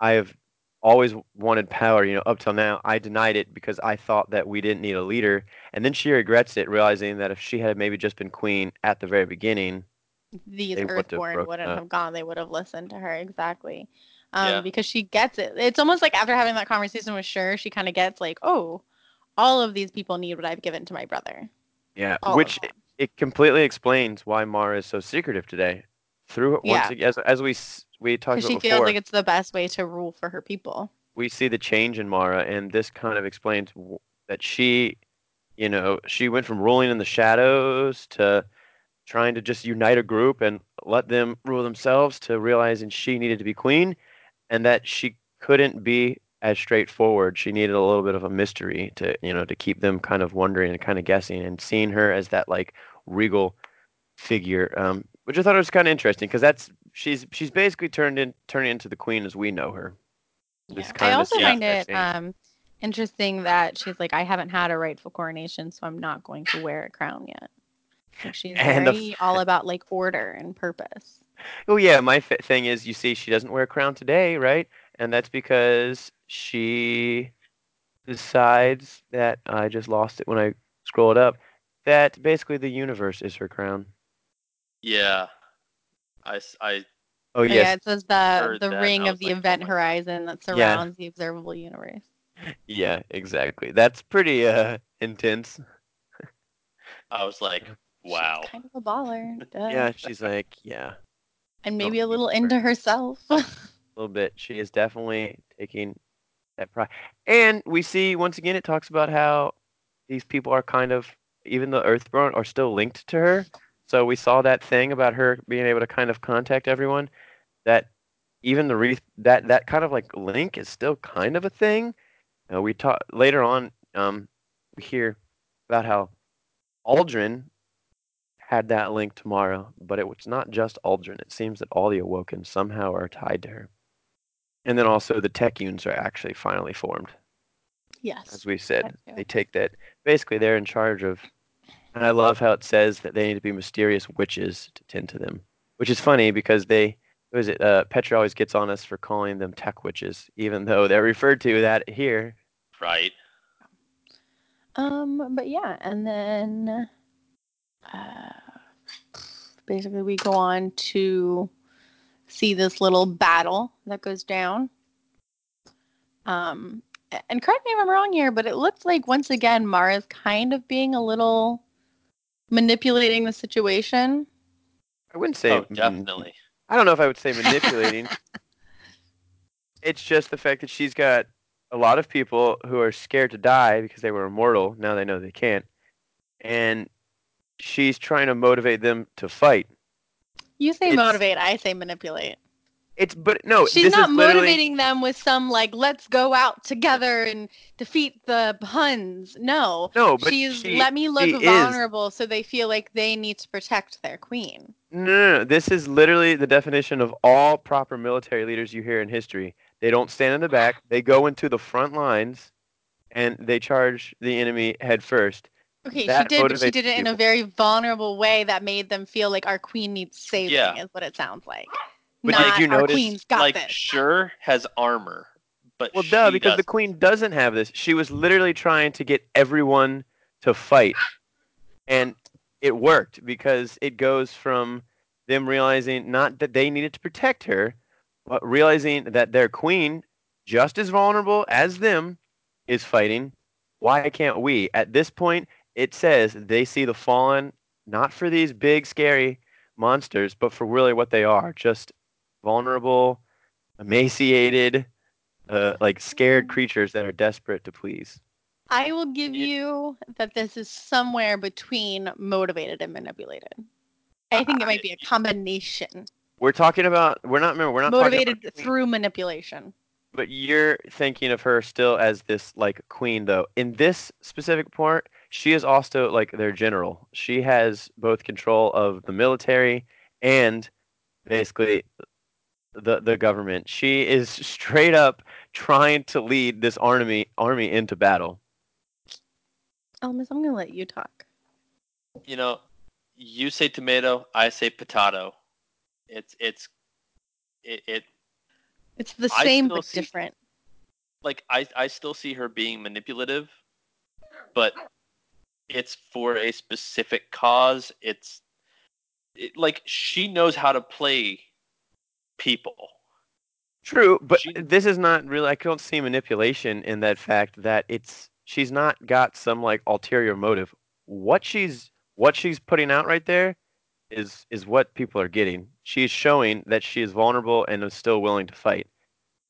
I have always wanted power, you know, up till now. I denied it because I thought that we didn't need a leader. And then she regrets it, realizing that if she had maybe just been queen at the very beginning, these Earthborn wouldn't have gone. They would have listened to her, exactly. Um, yeah. Because she gets it. It's almost like after having that conversation with Sjur, she kind of gets, like, oh, all of these people need what I've given to my brother. Yeah, all which it, it completely explains why Mara is so secretive today. Through yeah. once again, as, as we we talked about she before, feels like it's the best way to rule for her people. We see the change in Mara, and this kind of explains w- that she, you know, she went from ruling in the shadows to trying to just unite a group and let them rule themselves to realizing she needed to be queen, and that she couldn't be as straightforward. She needed a little bit of a mystery to, you know, to keep them kind of wondering and kind of guessing, and seeing her as that like regal figure, um, which I thought was kind of interesting because that's she's she's basically turned in turning into the queen as we know her. Yeah. I also of, find yeah, it um, interesting that she's like, I haven't had a rightful coronation, so I'm not going to wear a crown yet. Like, she's and very f- all about like order and purpose. Oh yeah, my f- thing is, you see, she doesn't wear a crown today, right? And that's because she decides that, I just lost it when I scrolled up, that basically the universe is her crown. Yeah. I, I oh, yes. Yeah, it says the, the ring of the like, event horizon that surrounds yeah. the observable universe. Yeah, exactly. That's pretty uh, intense. I was like, wow. She's kind of a baller. Yeah, she's like, yeah. And maybe Don't a little into her. herself. A little bit. She is definitely taking... that pride. And we see, once again, it talks about how these people are kind of, even the Earthborn are still linked to her. So we saw that thing about her being able to kind of contact everyone, that even the wreath, that, that kind of like link is still kind of a thing. Uh, we talk later on, um, we hear about how Aldrin had that link to Mara, but it was not just Aldrin. It seems that all the Awoken somehow are tied to her. And then also the Techeuns are actually finally formed. Yes. As we said, they take that. Basically, they're in charge of, and I love how it says that they need to be mysterious witches to tend to them. Which is funny because they, what is it, uh, Petra always gets on us for calling them tech witches, even though they're referred to that here. Right. Um, but yeah, and then uh, basically we go on to see this little battle that goes down. Um, and correct me if I'm wrong here, but it looks like, once again, Mara's kind of being a little manipulating the situation. I wouldn't say... Oh, definitely. I don't know if I would say manipulating. It's just the fact that she's got a lot of people who are scared to die because they were immortal, now they know they can't. And she's trying to motivate them to fight. You say it's, motivate, I say manipulate. It's but no, she's this not is motivating them with some like let's go out together and defeat the Huns. No, no, but she's she, let me look vulnerable is. So they feel like they need to protect their queen. No, no, no, this is literally the definition of all proper military leaders you hear in history. They don't stand in the back; they go into the front lines, and they charge the enemy head first. Okay, that she did, but she did it people. in a very vulnerable way that made them feel like our queen needs saving. Yeah. Is what it sounds like. But Not did you our notice? Queen's got like, this. Sure has armor, but well, duh, because doesn't. the queen doesn't have this. She was literally trying to get everyone to fight, and it worked because it goes from them realizing not that they needed to protect her, but realizing that their queen, just as vulnerable as them, is fighting. Why can't we? At this point, it says they see the Fallen not for these big, scary monsters, but for really what they are, just vulnerable, emaciated, uh, like scared creatures that are desperate to please. I will give you that this is somewhere between motivated and manipulated. I think it might be a combination. We're talking about, we're not, remember, we're not motivated talking about through manipulation. But you're thinking of her still as this, like, queen, though. In this specific part, she is also, like, their general. She has both control of the military and basically the the government. She is straight up trying to lead this army army into battle. Elmas, I'm going to let you talk. You know, you say tomato, I say potato. It's, it's, it, it It's the same but see, different. Like, I, I still see her being manipulative, but it's for a specific cause. It's, it, like, she knows how to play people. True, but she, this is not really, I don't see manipulation in that fact that it's, she's not got some, like, ulterior motive. What she's, what she's putting out right there is is what people are getting. She's showing that she is vulnerable and is still willing to fight.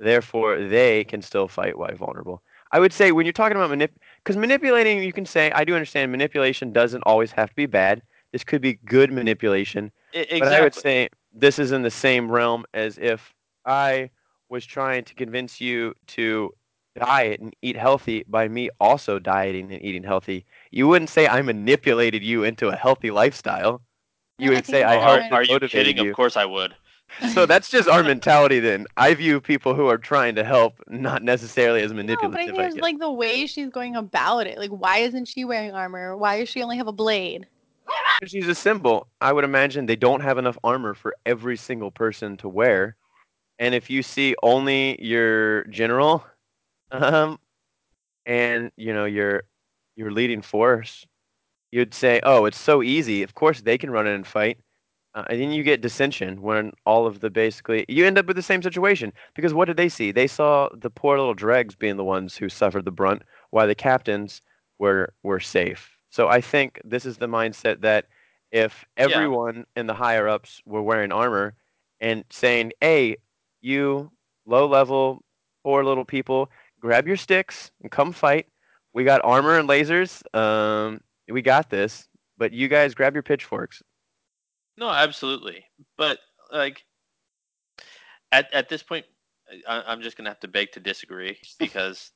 Therefore, they can still fight while vulnerable. I would say when you're talking about manip... Because manipulating, you can say, I do understand manipulation doesn't always have to be bad. This could be good manipulation. Exactly. But I would say this is in the same realm as if I was trying to convince you to diet and eat healthy by me also dieting and eating healthy. You wouldn't say I manipulated you into a healthy lifestyle. You would I say, I heart Are you kidding? You. Of course I would. So that's just our mentality then. I view people who are trying to help not necessarily as manipulative. No, but I think I it's guess. like the way she's going about it. Like, why isn't she wearing armor? Why does she only have a blade? She's a symbol. I would imagine they don't have enough armor for every single person to wear. And if you see only your general um, and, you know, your your leading force, you'd say, oh, it's so easy. Of course they can run in and fight. Uh, and then you get dissension when all of the basically... You end up with the same situation. Because what did they see? They saw the poor little dregs being the ones who suffered the brunt while the captains were were safe. So I think this is the mindset that if everyone yeah. in the higher-ups were wearing armor and saying, hey, you low-level poor little people, grab your sticks and come fight. We got armor and lasers. Um... We got this, but you guys grab your pitchforks. No, absolutely. But, like, at at this point, I, I'm just going to have to beg to disagree because...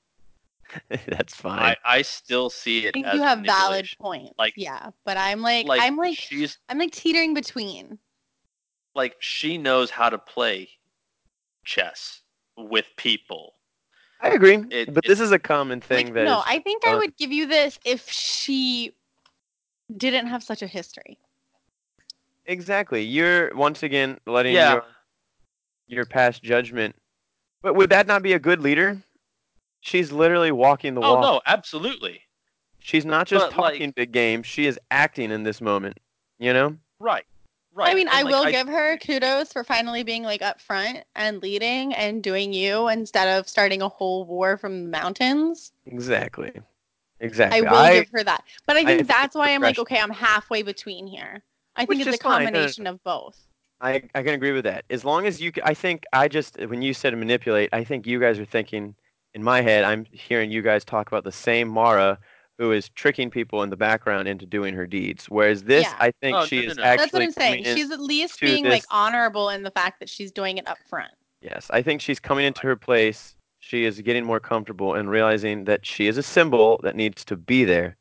That's fine. I, I still see it I think as you have valid points. Like, yeah, but I'm like, like, I'm like, she's, I'm like teetering between. Like, she knows how to play chess with people. I agree. It, but it, this is a common thing like, that... No, is, I think uh, I would give you this if she... didn't have such a history. Exactly. You're once again letting yeah. your, your past judgment. But would that not be a good leader? She's literally walking the oh, walk. Oh, no, absolutely. She's not just but, talking like, big game. She is acting in this moment, you know? Right, right. I mean, and I like, will I, give her kudos for finally being like up front and leading and doing you instead of starting a whole war from the mountains. Exactly. Exactly. I will I, give her that. But I think I, that's why I'm like, okay, I'm halfway between here. I think it's a combination fine. of both. I, I can agree with that. As long as you, I think I just, when you said manipulate, I think you guys are thinking in my head, I'm hearing you guys talk about the same Mara who is tricking people in the background into doing her deeds. Whereas this, yeah. I think oh, she no, no, is no. actually... That's what I'm saying. She's at least being this... like honorable in the fact that she's doing it up front. Yes, I think she's coming into her place. She is getting more comfortable and realizing that she is a symbol that needs to be there.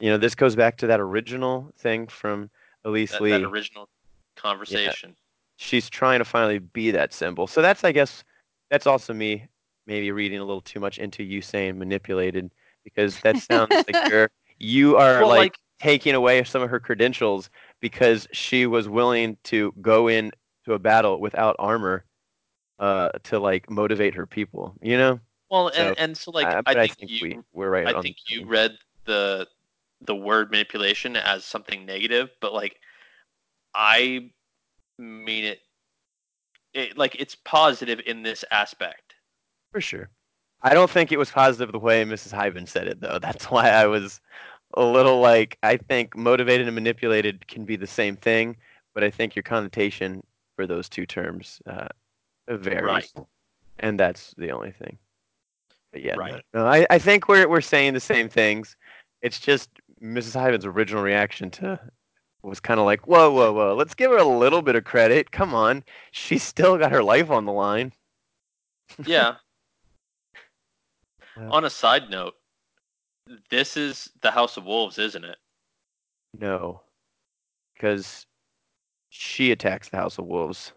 You know, this goes back to that original thing from Elise that, Lee. That original conversation. Yeah. She's trying to finally be that symbol. So that's, I guess, that's also me maybe reading a little too much into you saying manipulated, because that sounds like you're, you are well, like, like taking away some of her credentials because she was willing to go in to a battle without armor uh, to like motivate her people, you know? Well, so, and, and so like, I, I, think, I think you, we, we're right. I on think you read the, the word manipulation as something negative, but like, I mean it, it like it's positive in this aspect for sure. I don't think it was positive the way Missus Hyben said it though. That's why I was a little like, I think motivated and manipulated can be the same thing, but I think your connotation for those two terms uh varies, right. And that's the only thing. But yeah, right. no, no, I, I think we're we're saying the same things. It's just Missus Hyben's original reaction to was kind of like, whoa, whoa, whoa, let's give her a little bit of credit. Come on. She's still got her life on the line. Yeah. Uh, on a side note, this is the House of Wolves, isn't it? No. Because she attacks the House of Wolves.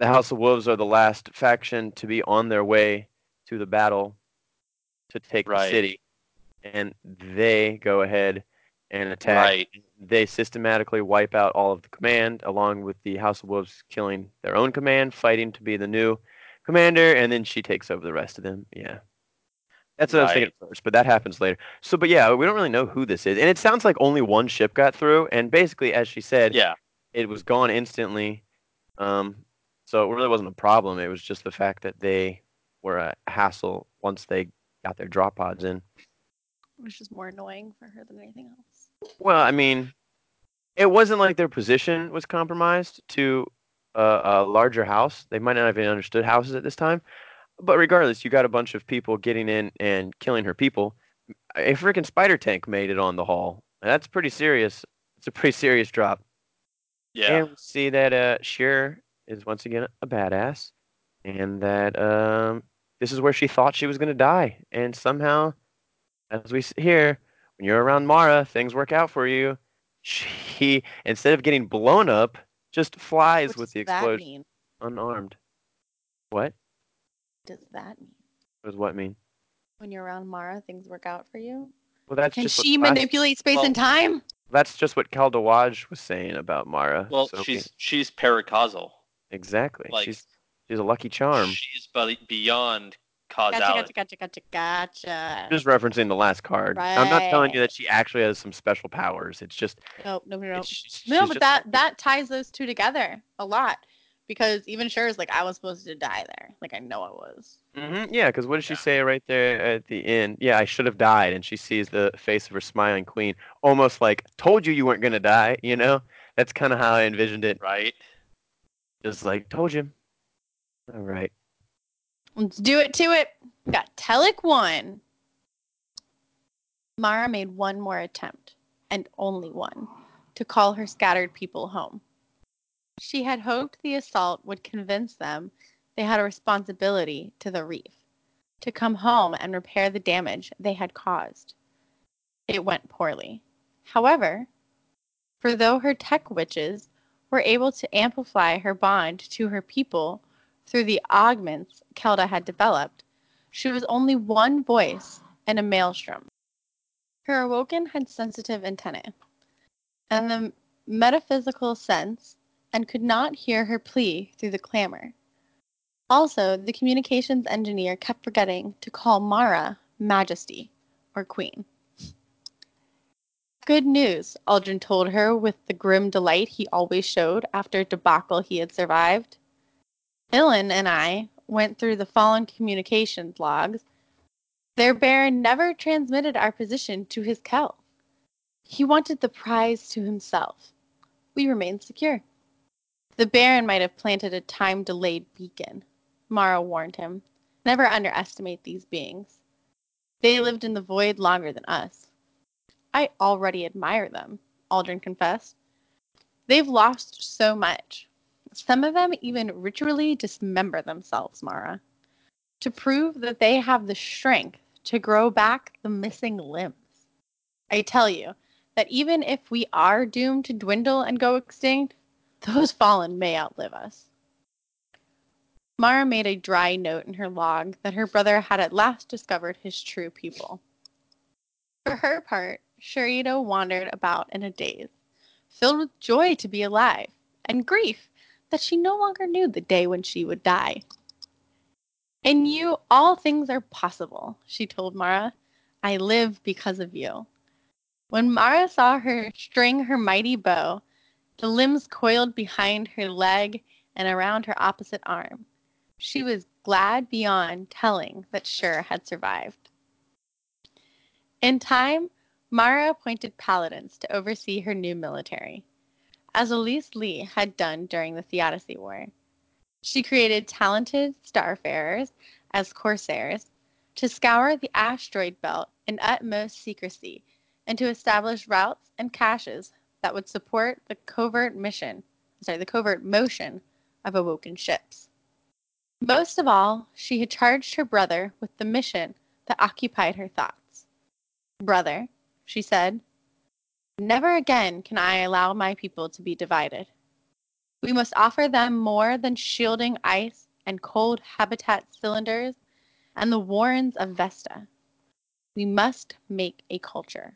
The House of Wolves are the last faction to be on their way to the battle to take right. the city. And they go ahead and attack. Right. They systematically wipe out all of the command, along with the House of Wolves killing their own command, fighting to be the new commander, and then she takes over the rest of them. Yeah. That's what right. I was thinking at first, but that happens later. So, but yeah, we don't really know who this is. And it sounds like only one ship got through, and basically, as she said, yeah. it was gone instantly. Um, so it really wasn't a problem. It was just the fact that they were a hassle once they got their drop pods in. Which is more annoying for her than anything else. Well, I mean, it wasn't like their position was compromised to uh, a larger house. They might not have even understood houses at this time. But regardless, you got a bunch of people getting in and killing her people. A freaking spider tank made it on the hull. That's pretty serious. It's a pretty serious drop. Yeah. And we see that uh, Sjur is once again a badass. And that um, this is where she thought she was going to die. And somehow, as we hear... when you're around Mara, things work out for you. She, instead of getting blown up, just flies what with the explosion. Does that mean? Unarmed. What? Does that mean? What does what mean? When you're around Mara, things work out for you? Well, that's Can just she manipulate space well, and time? That's just what Kelda Wadj was saying about Mara. Well, so she's okay. she's paracausal. Exactly. Like, she's she's a lucky charm. She's beyond... Gotcha, gotcha, gotcha, gotcha. Just referencing the last card. Right. I'm not telling you that she actually has some special powers. It's just no, no, no, no. She's, no, she's but that like, that ties those two together a lot because even Sjur is like, I was supposed to die there. Like I know I was. Mm-hmm. Yeah, because what did she yeah. say right there at the end? Yeah, I should have died. And she sees the face of her smiling queen, almost like told you you weren't gonna die. You know, that's kind of how I envisioned it. Right. Just like told you. All right. Let's do it to it. We got Telic one. Mara made one more attempt, and only one, to call her scattered people home. She had hoped the assault would convince them they had a responsibility to the reef, to come home and repair the damage they had caused. It went poorly. However, for though her tech witches were able to amplify her bond to her people, through the augments Kelda had developed, she was only one voice and a maelstrom. Her Awoken had sensitive antennae and the metaphysical sense and could not hear her plea through the clamor. Also, the communications engineer kept forgetting to call Mara Majesty or Queen. Good news, Aldrin told her with the grim delight he always showed after a debacle he had survived. Ilan and I went through the Fallen communications logs. Their Baron never transmitted our position to his Kel. He wanted the prize to himself. We remained secure. The Baron might have planted a time-delayed beacon, Mara warned him, Never underestimate these beings. They lived in the void longer than us. I already admire them, Aldrin confessed. They've lost so much. Some of them even ritually dismember themselves, Mara, to prove that they have the strength to grow back the missing limbs. I tell you that even if we are doomed to dwindle and go extinct, those fallen may outlive us. Mara made a dry note in her log that her brother had at last discovered his true people. For her part, Sjur Eido wandered about in a daze, filled with joy to be alive, and grief that she no longer knew the day when she would die. In you, all things are possible, she told Mara. I live because of you. When Mara saw her string her mighty bow, the limbs coiled behind her leg and around her opposite arm. She was glad beyond telling that Sjur had survived. In time, Mara appointed paladins to oversee her new military, as Elise Lee had done during the Theodicy War. She created talented starfarers as corsairs to scour the asteroid belt in utmost secrecy and to establish routes and caches that would support the covert mission, sorry, the covert motion of awoken ships. Most of all, she had charged her brother with the mission that occupied her thoughts. Brother, she said, never again can I allow my people to be divided. We must offer them more than shielding ice and cold habitat cylinders and the warrens of Vesta. We must make a culture,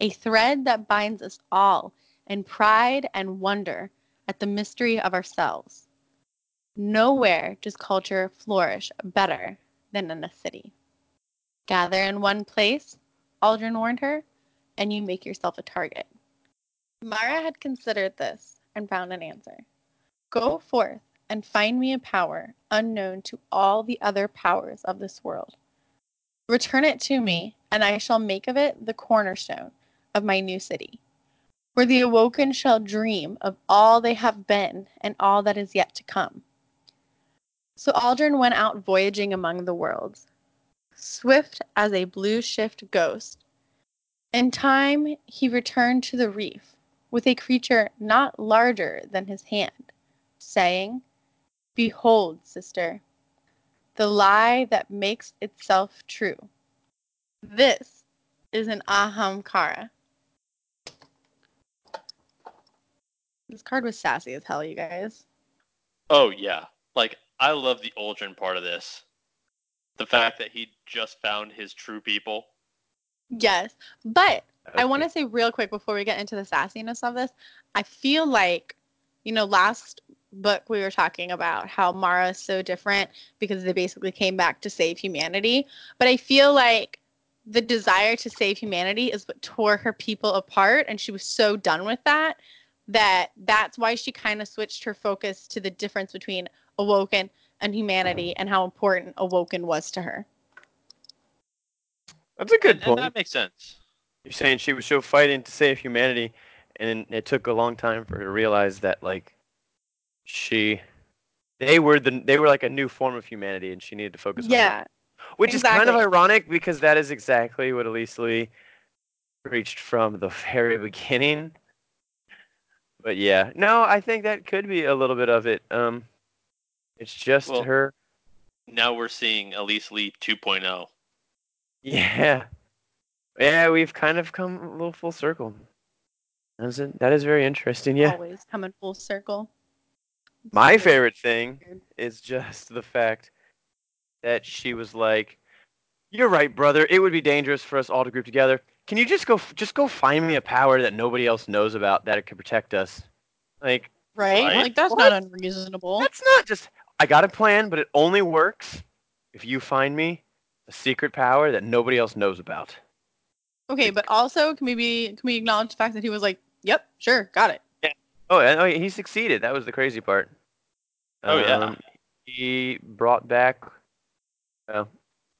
a thread that binds us all in pride and wonder at the mystery of ourselves. Nowhere does culture flourish better than in a city. Gather in one place, Aldrin warned her, and you make yourself a target. Mara had considered this and found an answer. Go forth and find me a power unknown to all the other powers of this world. Return it to me, and I shall make of it the cornerstone of my new city, where the awoken shall dream of all they have been and all that is yet to come. So Aldrin went out voyaging among the worlds, swift as a blue shift ghost. In time, he returned to the reef with a creature not larger than his hand, saying, Behold, sister, the lie that makes itself true. This is an Ahamkara. This card was sassy as hell, you guys. Oh, yeah. Like, I love the Uldren part of this. The fact that he just found his true people. Yes, but okay. I want to say real quick before we get into the sassiness of this, I feel like, you know, last book we were talking about how Mara is so different because they basically came back to save humanity. But I feel like the desire to save humanity is what tore her people apart, and she was so done with that that that's why she kind of switched her focus to the difference between awoken and humanity and how important awoken was to her. That's a good point. And that makes sense. You're saying she was so fighting to save humanity, and it took a long time for her to realize that, like, she, they were the they were like a new form of humanity, and she needed to focus yeah, on that. Yeah, which exactly. Is kind of ironic because that is exactly what Elise Lee preached from the very beginning. But yeah, no, I think that could be a little bit of it. Um, it's just well, her. Now we're seeing Elise Lee two point oh. Yeah. Yeah, we've kind of come a little full circle. That is, that is very interesting, yeah. Always coming full circle. It's My favorite thing weird. is just the fact that she was like, you're right, brother. It would be dangerous for us all to group together. Can you just go just go find me a power that nobody else knows about that it could protect us? Like, Right? right? Like, that's what? not unreasonable. That's not just, I got a plan, but it only works if you find me a secret power that nobody else knows about. Okay, but also, can we be, can we acknowledge the fact that he was like, yep, sure, got it. Yeah. Oh, and oh, he succeeded. That was the crazy part. Oh, um, yeah. He brought back uh,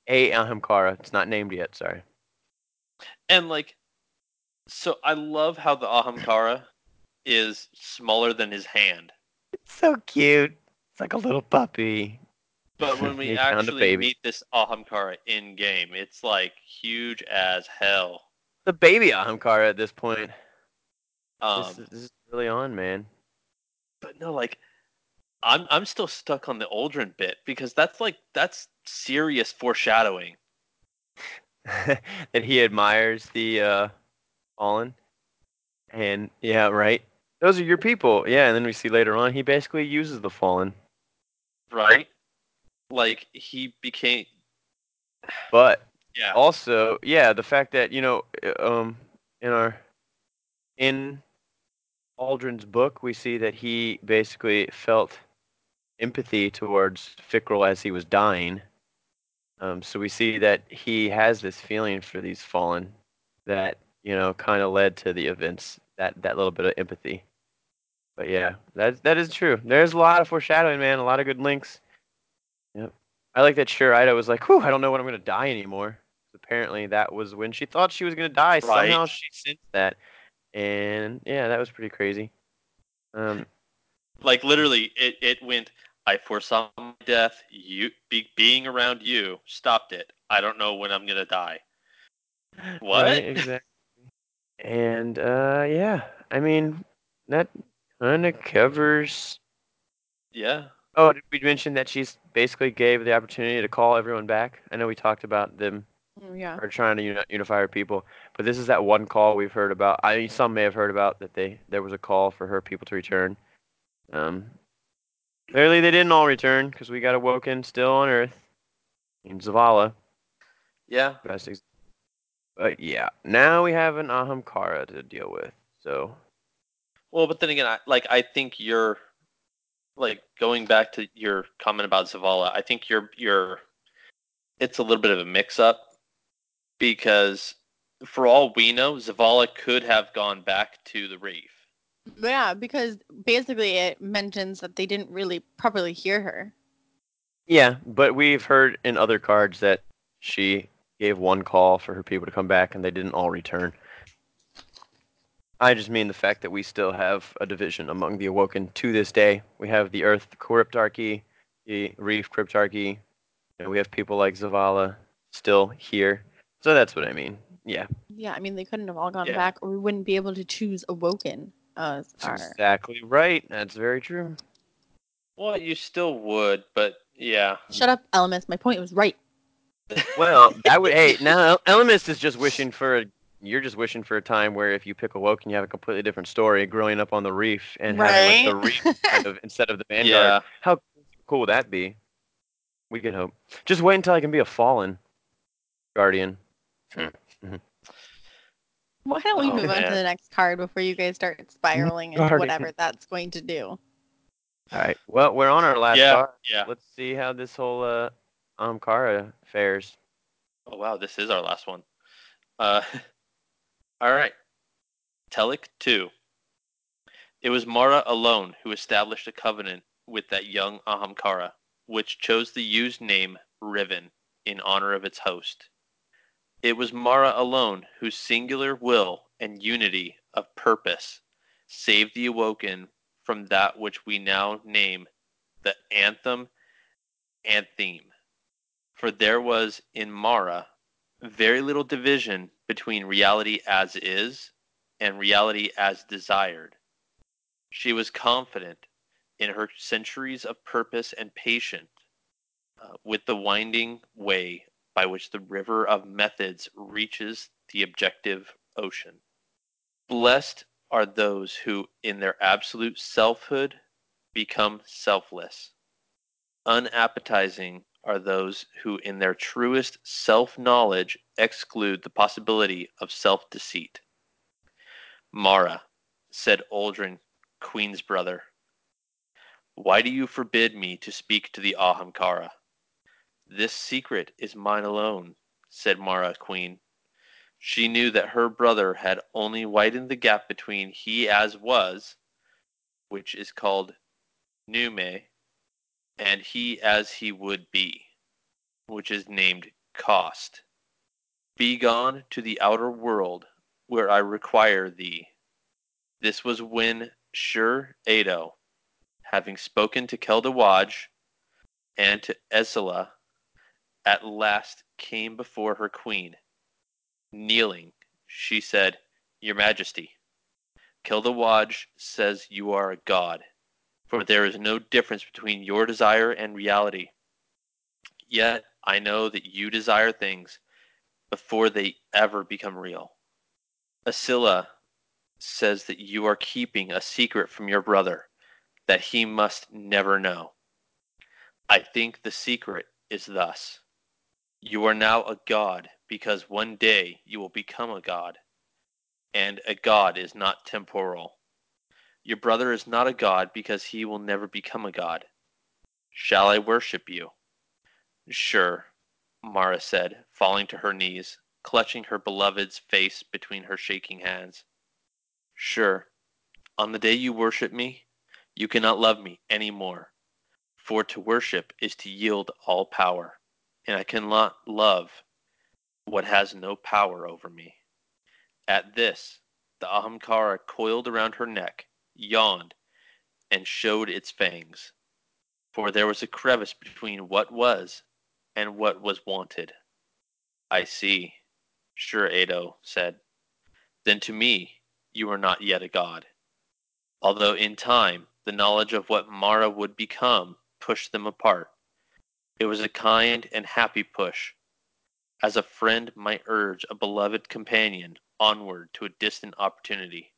a Ahamkara. It's not named yet, sorry. And, like, so I love how the Ahamkara is smaller than his hand. It's so cute. It's like a little puppy. But when we actually meet this Ahamkara in game, it's like huge as hell. The baby Ahamkara at this point. Um, this, this is really on, man. But no, like, I'm I'm still stuck on the Uldren bit because that's like that's serious foreshadowing. That he admires the uh, Fallen, and yeah, right. Those are your people, yeah. And then we see later on he basically uses the Fallen, right? Like he became. But yeah, also yeah, the fact that you know, um, in our in Aldrin's book, we see that he basically felt empathy towards Fickrel as he was dying. Um, so we see that he has this feeling for these Fallen, that you know, kind of led to the events. That that little bit of empathy. But yeah, that that is true. There's a lot of foreshadowing, man. A lot of good links. Yep. I like that Sjur Eido was like, whew, I don't know when I'm going to die anymore. Apparently that was when she thought she was going to die. Right. Somehow she sensed that. And yeah, that was pretty crazy. Um, Like literally, it, it went, I foresaw my death. You be, Being around you stopped it. I don't know when I'm going to die. What? Right, exactly. And uh, yeah, I mean, that kind of covers... Yeah. Oh, did we mention that she's basically gave the opportunity to call everyone back? I know we talked about them yeah. or trying to uni- unify her people, but this is that one call we've heard about. I mean, some may have heard about that they there was a call for her people to return. Um, clearly, they didn't all return because we got Awoken still on Earth in Zavala. Yeah. Best ex- but yeah, now we have an Ahamkara to deal with. So. Well, but then again, I, like I think you're. Like going back to your comment about Zavala, I think you're you're it's a little bit of a mix up because for all we know, Zavala could have gone back to the reef. Yeah, because basically it mentions that they didn't really properly hear her. Yeah, but we've heard in other cards that she gave one call for her people to come back and they didn't all return. I just mean the fact that we still have a division among the Awoken to this day. We have the Earth Cryptarchy, the Reef Cryptarchy, and we have people like Zavala still here. So that's what I mean. Yeah. Yeah, I mean, they couldn't have all gone yeah. back, or we wouldn't be able to choose Awoken as our... Exactly right. That's very true. Well, you still would, but yeah. Shut up, Elemis. My point was right. Well, I would... Hey, now Elemis is just wishing for... a You're just wishing for a time where if you pick Awoken, you have a completely different story growing up on the reef and right? having like, the reef instead of, instead of the Vanguard. Yeah. How cool would that be? We can hope. Just wait until I can be a Fallen Guardian. Mm-hmm. Why don't we oh, move man. on to the next card before you guys start spiraling into whatever that's going to do? All right. Well, we're on our last yeah, card. Yeah. Let's see how this whole uh, Ahamkara fares. Oh, wow. This is our last one. Uh... All right. Telek two. It was Mara alone who established a covenant with that young Ahamkara, which chose the used name Riven in honor of its host. It was Mara alone whose singular will and unity of purpose saved the Awoken from that which we now name the Anthem and Theme. For there was in Mara very little division between reality as is and reality as desired. She was confident in her centuries of purpose and patient uh, with the winding way by which the river of methods reaches the objective ocean. Blessed are those who, in their absolute selfhood, become selfless. Unappetizing are those who in their truest self-knowledge exclude the possibility of self-deceit. Mara, said Uldren, Queen's brother, why do you forbid me to speak to the Ahamkara? This secret is mine alone, said Mara, Queen. She knew that her brother had only widened the gap between he as was, which is called Nume, and he as he would be, which is named cost. Be gone to the outer world, where I require thee. This was when Sjur Eido, having spoken to Kelda Wadj, and to Ascilla at last came before her queen. Kneeling, she said, "Your Majesty, Kelda Wadj says you are a god, for there is no difference between your desire and reality. Yet I know that you desire things before they ever become real. Ascilla says that you are keeping a secret from your brother that he must never know. I think the secret is thus. You are now a god because one day you will become a god, and a god is not temporal. Your brother is not a god because he will never become a god. Shall I worship you?" "Sure," Mara said, falling to her knees, clutching her beloved's face between her shaking hands. "Sure. On the day you worship me, you cannot love me any more, for to worship is to yield all power, and I cannot love what has no power over me." At this, the Ahamkara coiled around her neck, yawned, and showed its fangs, for there was a crevice between what was and what was wanted. "I see," Sjur Eido said. "Then to me, you are not yet a god." Although in time, the knowledge of what Mara would become pushed them apart. It was a kind and happy push, as a friend might urge a beloved companion onward to a distant opportunity.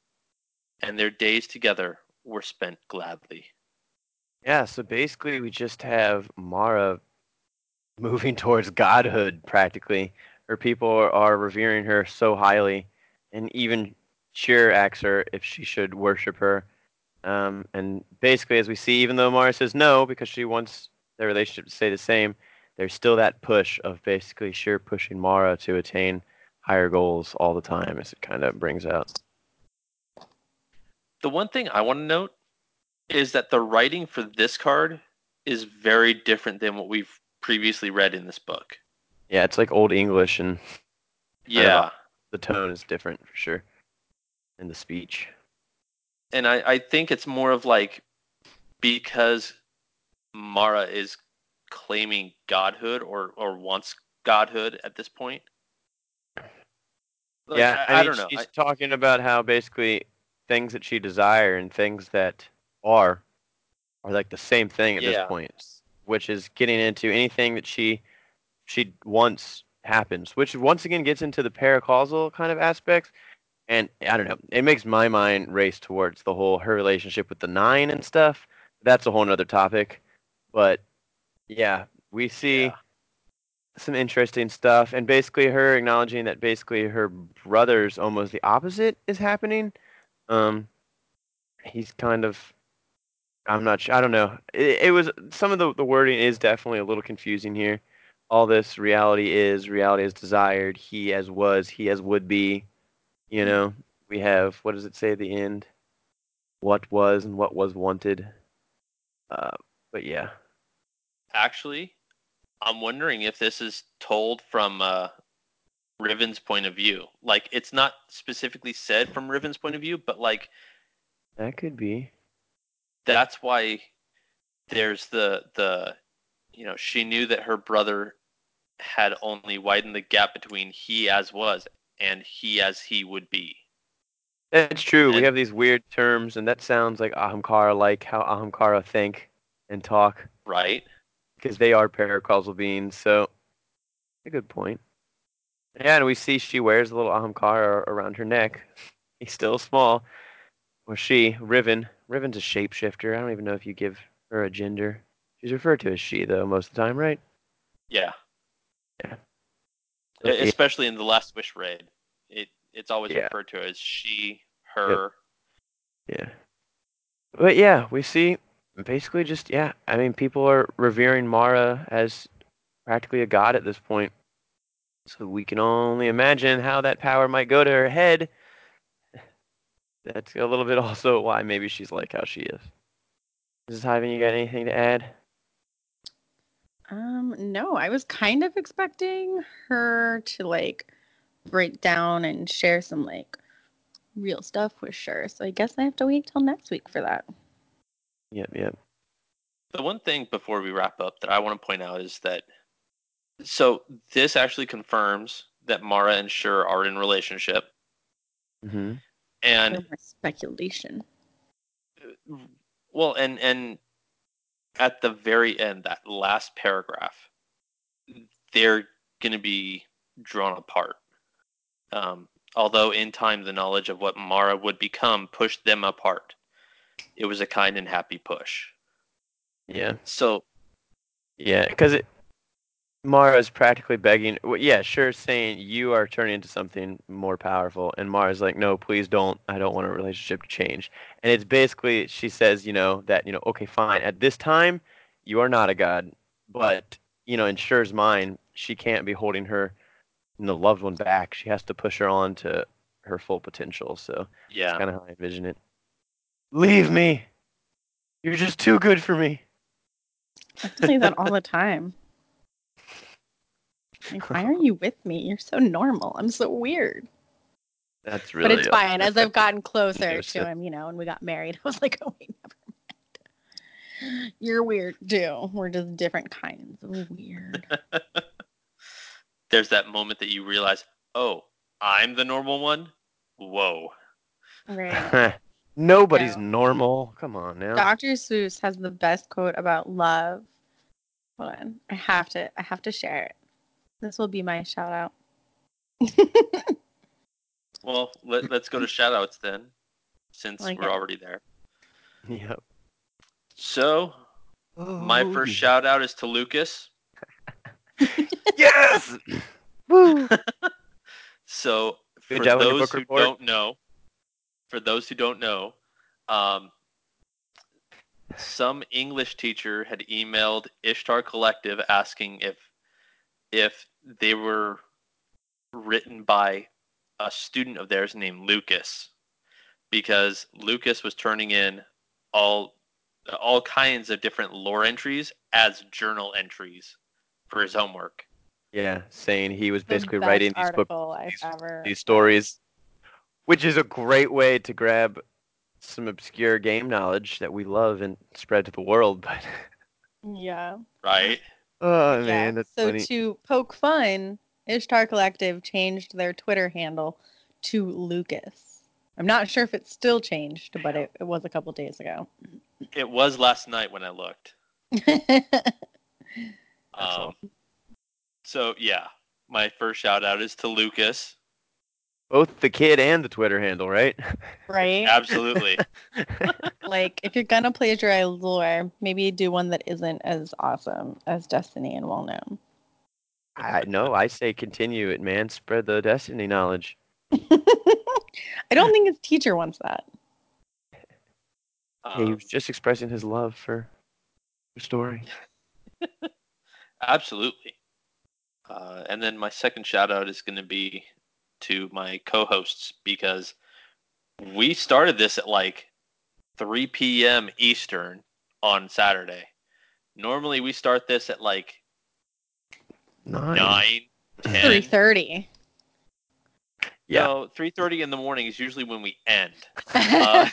And their days together were spent gladly. Yeah, so basically we just have Mara moving towards godhood, practically. Her people are revering her so highly, and even Sjur asks her if she should worship her. Um, and basically, as we see, even though Mara says no, because she wants their relationship to stay the same, there's still that push of basically Sjur pushing Mara to attain higher goals all the time, as it kind of brings out. The one thing I want to note is that the writing for this card is very different than what we've previously read in this book. Yeah, it's like Old English, and yeah, the tone is different for sure, and the speech. And I, I think it's more of like, because Mara is claiming godhood or, or wants godhood at this point. Like, yeah, I, I, I mean, don't know. She's I, talking about how basically things that she desire and things that are are like the same thing at yeah. this point. Which is getting into anything that she she wants happens, which once again gets into the paracausal kind of aspects. And I don't know, it makes my mind race towards the whole her relationship with the Nine and stuff. That's a whole nother topic. But yeah, we see yeah. some interesting stuff. And basically her acknowledging that basically her brother's almost the opposite is happening. Um, he's kind of... I'm not sure. I don't know. It, it was some of the, the wording is definitely a little confusing here. All this reality is, reality is desired. He as was, he as would be. You know, we have, what does it say at the end? What was and what was wanted. Uh, but yeah. Actually, I'm wondering if this is told from uh, Riven's point of view. Like, it's not specifically said from Riven's point of view, but like. That could be. That's why there's the, the, you know, she knew that her brother had only widened the gap between he as was and he as he would be. That's true. And we have these weird terms, and that sounds like Ahamkara, like how Ahamkara think and talk. Right. Because they are paracausal beings, so a good point. Yeah, and we see she wears a little Ahamkara around her neck. He's still small. Or she, Riven. Riven's a shapeshifter. I don't even know if you give her a gender. She's referred to as she, though, most of the time, right? Yeah. Yeah. Especially in the Last Wish raid. It, it's always yeah. referred to as she, her. Yeah. But, yeah, we see basically just, yeah. I mean, people are revering Mara as practically a god at this point. So we can only imagine how that power might go to her head. That's a little bit also why maybe she's like how she is. Missus Hyven, you got anything to add? Um, no, I was kind of expecting her to, like, break down and share some, like, real stuff with Sjur. So I guess I have to wait till next week for that. Yep, yep. The one thing before we wrap up that I want to point out is that, so this actually confirms that Mara and Sjur are in relationship. Mm-hmm. And no speculation. Well, and and at the very end, that last paragraph, they're going to be drawn apart. Um, although in time, the knowledge of what Mara would become pushed them apart. It was a kind and happy push. Yeah. So. Yeah, because Mara's practically begging. Well, yeah, sure, saying you are turning into something more powerful, and Mara's like, no, please don't. I don't want a relationship to change. And it's basically, she says, you know, that, you know, okay, fine. At this time, you are not a god, but, you know, in Sjur's mind, she can't be holding her, you know, loved one back. She has to push her on to her full potential. So yeah, that's kind of how I envision it. Leave me. You're just too good for me. I say that all the time. Like, why aren't you with me? You're so normal. I'm so weird. That's really. But it's fine. As I've gotten closer to him, you know, and we got married, I was like, oh, we never met. You're weird too. We're just different kinds of weird. There's that moment that you realize, oh, I'm the normal one? Whoa. Right. Nobody's so normal. Come on now. Doctor Seuss has the best quote about love. Hold on. I have to I have to share it. This will be my shout out. Well, let, let's go to shout outs then, since like we're it. already there. Yep. So, oh. my first shout out is to Lucas. Yes! Woo! So, for those who report. don't know, for those who don't know, um, some English teacher had emailed Ishtar Collective asking if if they were written by a student of theirs named Lucas, because Lucas was turning in all all kinds of different lore entries as journal entries for his homework. Yeah, saying he was basically the writing these books, these, ever... these stories, which is a great way to grab some obscure game knowledge that we love and spread to the world. But yeah, right. Oh, yeah. Man, that's so funny. To poke fun, Ishtar Collective changed their Twitter handle to Lucas. I'm not sure if it's still changed, but it, it was a couple days ago. It was last night when I looked. um, so, yeah, my first shout-out is to Lucas. Both the kid and the Twitter handle, right? Right. Absolutely. Like, if you're gonna plagiarize lore, maybe do one that isn't as awesome as Destiny and well-known. I know. I say continue it, man. Spread the Destiny knowledge. I don't think his teacher wants that. Um, yeah, he was just expressing his love for the story. Absolutely. Uh, and then my second shout-out is going to be to my co-hosts, because we started this at like three p.m. Eastern on Saturday. Normally we start this at like nine, ten three thirty. Yeah. No, three thirty in the morning is usually when we end. Uh,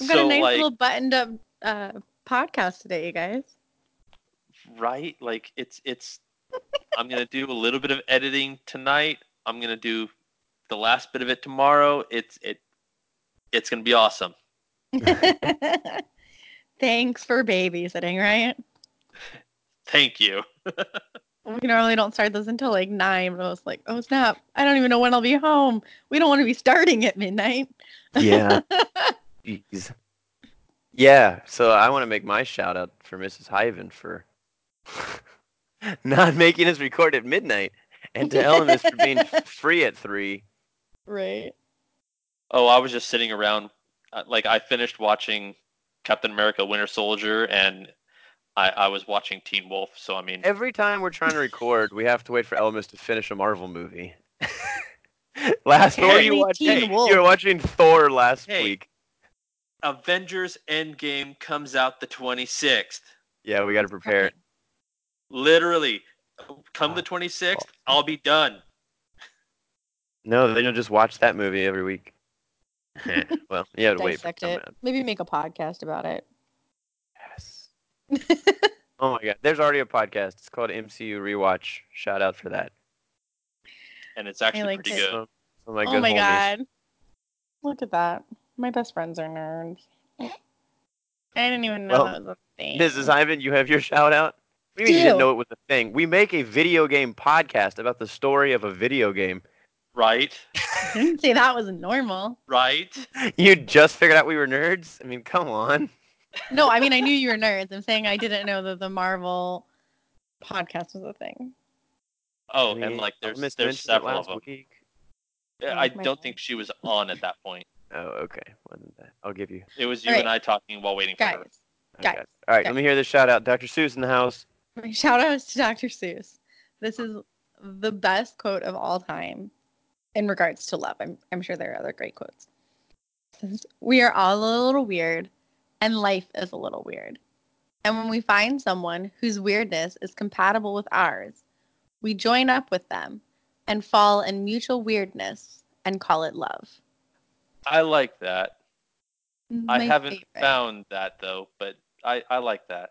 We've got so a nice like, little buttoned up uh, podcast today, you guys. Right? Like it's it's I'm going to do a little bit of editing tonight. I'm going to do the last bit of it tomorrow. It's it it's going to be awesome. Thanks for babysitting, right? Thank you. We normally don't start this until like nine, but I was like, oh snap, I don't even know when I'll be home. We don't want to be starting at midnight. Yeah. Jeez. Yeah, so I want to make my shout out for Missus Hyven for not making us record at midnight, and to Elemis for being free at three. Right. Oh, I was just sitting around. Uh, like, I finished watching Captain America Winter Soldier, and I, I was watching Teen Wolf, so I mean... Every time we're trying to record, we have to wait for Elemis to finish a Marvel movie. Last week, hey, you watched, hey, you were watching Thor last hey, week. Avengers Endgame comes out the twenty-sixth. Yeah, we got to prepare it. Literally, come the twenty-sixth, I'll be done. No, then you'll just watch that movie every week. Well, you have to wait for it to come out. Maybe make a podcast about it. Oh my god, there's already a podcast. It's called M C U Rewatch. Shout out for that. And it's actually like pretty it. good. Oh my, oh my god. Look at that. My best friends are nerds. I didn't even know well, that was a thing. Missus Ivan, you have your shout out? We didn't even know it was a thing. We make a video game podcast about the story of a video game. Right. I didn't say that was normal. Right. You just figured out we were nerds? I mean, come on. No, I mean, I knew you were nerds. I'm saying I didn't know that the Marvel podcast was a thing. Oh, I mean, and like there's, there's several of them. Week. Yeah, I don't think she was on at that point. Oh, okay. Wasn't that? I'll give you. It was you right. and I talking while waiting guys. for her. Guys. Okay. All right, guys. Let me hear this shout out. Doctor Seuss in the house. My shout out is to Doctor Seuss. This is the best quote of all time in regards to love. I'm, I'm sure there are other great quotes. We are all a little weird, and life is a little weird. And when we find someone whose weirdness is compatible with ours, we join up with them and fall in mutual weirdness and call it love. I like that. My I haven't favorite. found that, though, but I, I like that.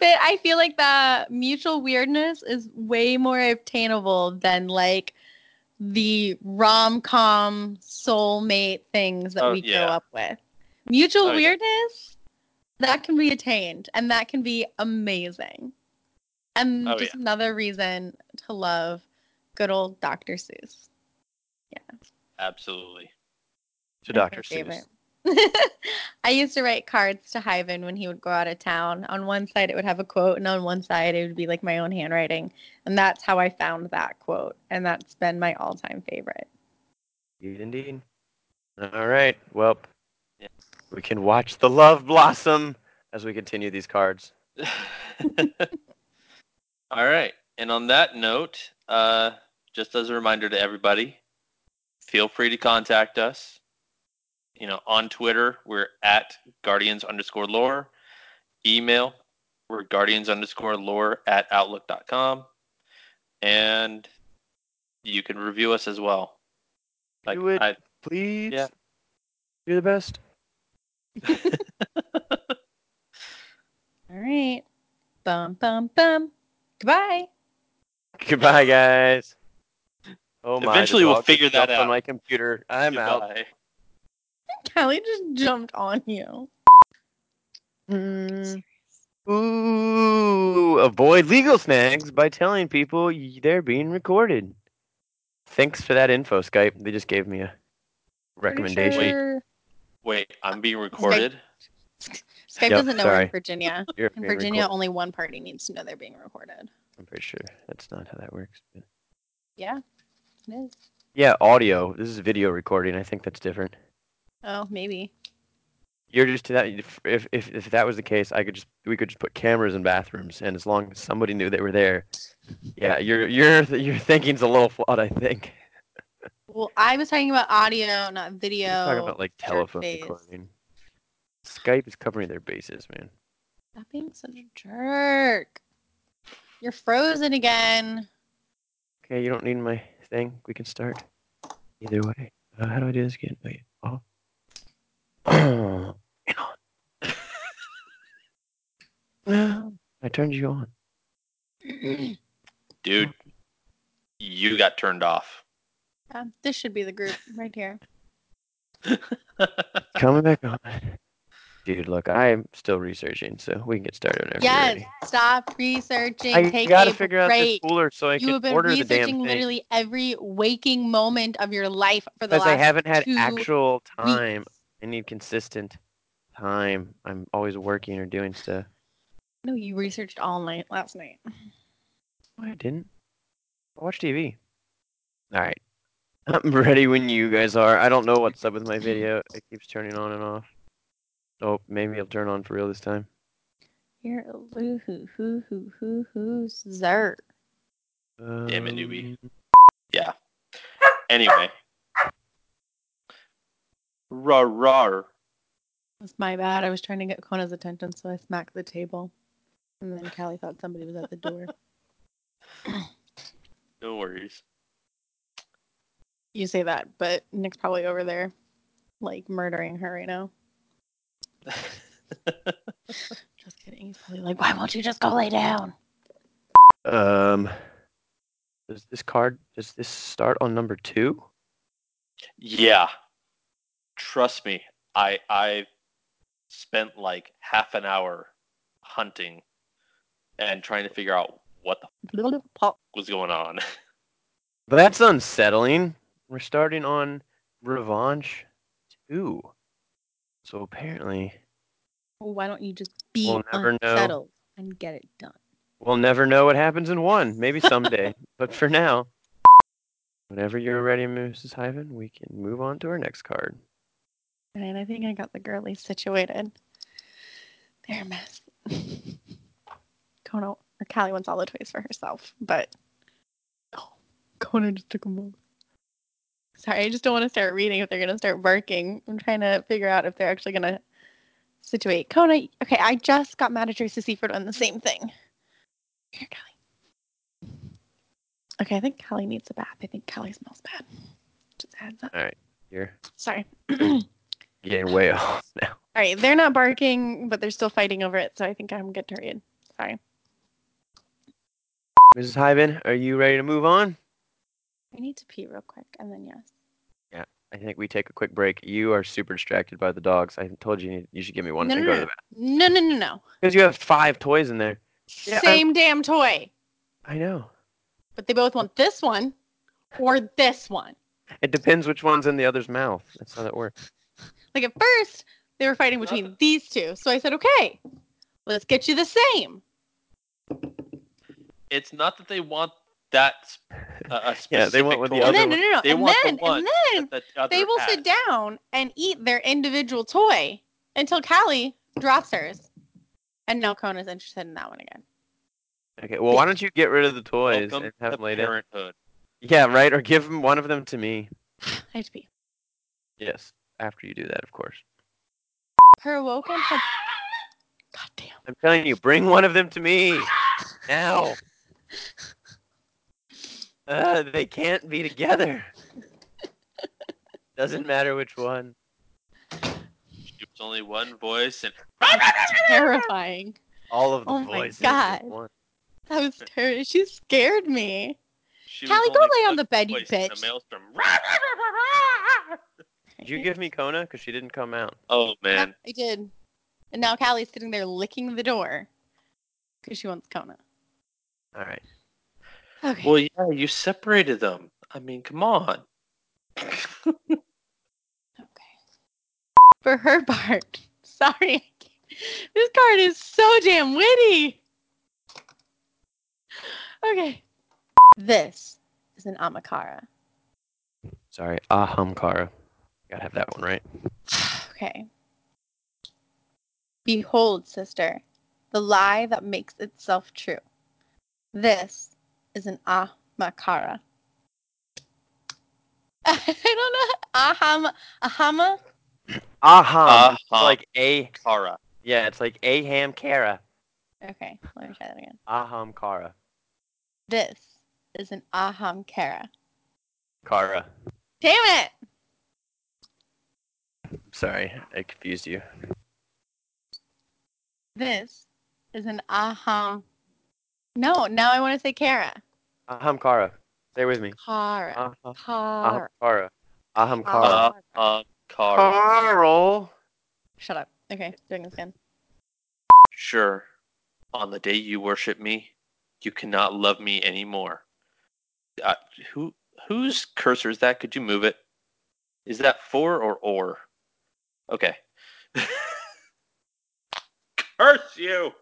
But I feel like the mutual weirdness is way more obtainable than, like, the rom-com soulmate things that oh, we yeah. grow up with. Mutual oh, weirdness, yeah. that can be attained, and that can be amazing. And oh, just yeah. another reason to love good old Doctor Seuss. Yeah. Absolutely. To That's Doctor Seuss. I used to write cards to Hyven when he would go out of town. On one side it would have a quote, and on one side it would be like my own handwriting. And that's how I found that quote. And that's been my all-time favorite. Indeed. All right. Well, yeah. we can watch the love blossom as we continue these cards. All right. And on that note, uh, just as a reminder to everybody, feel free to contact us. You know, on Twitter, we're at guardians underscore lore. Email, we're guardians underscore lore at outlook dot com. And you can review us as well. Like, do it, I, please. Yeah. You're the best. All right. Bum, bum, bum. Goodbye. Goodbye, guys. Oh my! Eventually, we'll figure that out. On my computer, I'm Goodbye. out. Callie just jumped on you. Mm. Ooh! Avoid legal snags by telling people they're being recorded. Thanks for that info, Skype. They just gave me a recommendation. Sure. Wait, wait, I'm being recorded. Skype, Skype yep, doesn't know sorry. we're in Virginia. You're in Virginia, recorded. Only one party needs to know they're being recorded. I'm pretty sure that's not how that works. But... yeah. Is. Yeah, audio. This is video recording. I think that's different. Oh, maybe. You're just that. If if if that was the case, I could just we could just put cameras in bathrooms, and as long as somebody knew they were there. Yeah, your your your thinking's a little flawed, I think. Well, I was talking about audio, not video. You're talking about like telephone recording. Skype is covering their bases, man. Stop being such a jerk. You're frozen again. Okay, you don't need my. Thing we can start either way. Uh, how do I do this again? Wait, oh, hang on. I turned you on, dude. You got turned off. Uh, this should be the group right here. Coming back on, dude. Look, I'm still researching, so we can get started whenever you're ready. Yes, stop researching. I Take gotta a figure break. out this cooler so I you can order the damn thing. You have been researching literally every waking moment of your life for the last two Because I haven't had actual time. Weeks. I need consistent time. I'm always working or doing stuff. No, you researched all night last night. I didn't. I watched T V. All right, I'm ready when you guys are. I don't know what's up with my video. It keeps turning on and off. Oh, maybe it'll turn on for real this time. You're a loo hoo hoo hoo hoo hoo zer. Um, Damn it, newbie. Yeah. Anyway. Rar rar. That's my bad. I was trying to get Kona's attention, so I smacked the table. And then Callie thought somebody was at the door. No worries. You say that, but Nick's probably over there, like, murdering her right now. Just kidding. He's probably like, why won't you just go lay down? Um, does this card, does this start on number two? Yeah. Trust me, I I spent like half an hour hunting and trying to figure out what the fuck was going on. But that's unsettling. We're starting on Revanche two. So apparently... Well, why don't you just be we'll unsettled know. and get it done? We'll never know what happens in one. Maybe someday. But for now, whenever you're ready, Missus Hyven, we can move on to our next card. All right, I think I got the girlies situated. They're a mess. Kono, or Callie wants all the toys for herself, but... Oh, Kono just took them all. Sorry, I just don't want to start reading if they're going to start barking. I'm trying to figure out if they're actually going to situate. Kona, okay, I just got mad at Tracy Seaford on the same thing. Here, Callie. Okay, I think Callie needs a bath. I think Callie smells bad. Just adds up. All right, here. Sorry. Getting way off now. All right, they're not barking, but they're still fighting over it, so I think I'm good to read. Sorry. Missus Hyven, are you ready to move on? I need to pee real quick, and then yes. Yeah, I think we take a quick break. You are super distracted by the dogs. I told you you should give me one no, and no, go no. to the bathroom. No, no, no, no. Because you have five toys in there. Yeah, Same I'm... damn toy. I know. But they both want this one or this one. It depends which one's in the other's mouth. That's how that works. Like at first, they were fighting between oh. these two. So I said, okay, let's get you the same. It's not that they want... That's a specific yeah, they went with the other then, one. No, no, no. They and, want then, the one and then the they will has. sit down and eat their individual toy until Callie drops hers. And now Kona's interested in that one again. Okay, well, why don't you get rid of the toys Welcome and have them laid out? Yeah, right? Or give them one of them to me. I have to pee. Yes, after you do that, of course. Her Awoken had... God damn. I'm telling you, bring one of them to me. Now. Uh, they can't be together. Doesn't matter which one. There's only one voice and... Terrifying. All of the oh voices. Oh my god. That was terrible. She scared me. She Callie, go lay on the bed, you bitch. Did you give me Kona? Because she didn't come out. Oh, man. Yeah, I did. And now Callie's sitting there licking the door. Because she wants Kona. Alright. Okay. Well, yeah, you separated them. I mean, come on. Okay. For her part, sorry. I can't. This card is so damn witty. Okay. This is an Ahamkara. Sorry, Ahamkara. Gotta have that one right. Okay. Behold, sister, the lie that makes itself true. This is an Ahamkara. I don't know. Aham. Ahama? Aham. It's like a. Kara. Yeah, it's like Ahamkara. Okay, let me try that again. Ahamkara. This is an Ahamkara. Kara. Damn it! I'm sorry, I confused you. This is an Aham. No, now I want to say Kara. Ahamkara. Stay with me. Kara. Kara. Ahamkara. Ahamkara. Ahamkara. Carl. Shut up. Okay, doing this again. Sure. On the day you worship me, you cannot love me anymore. Uh, who whose cursor is that? Could you move it? Is that for or or? Okay. Curse you!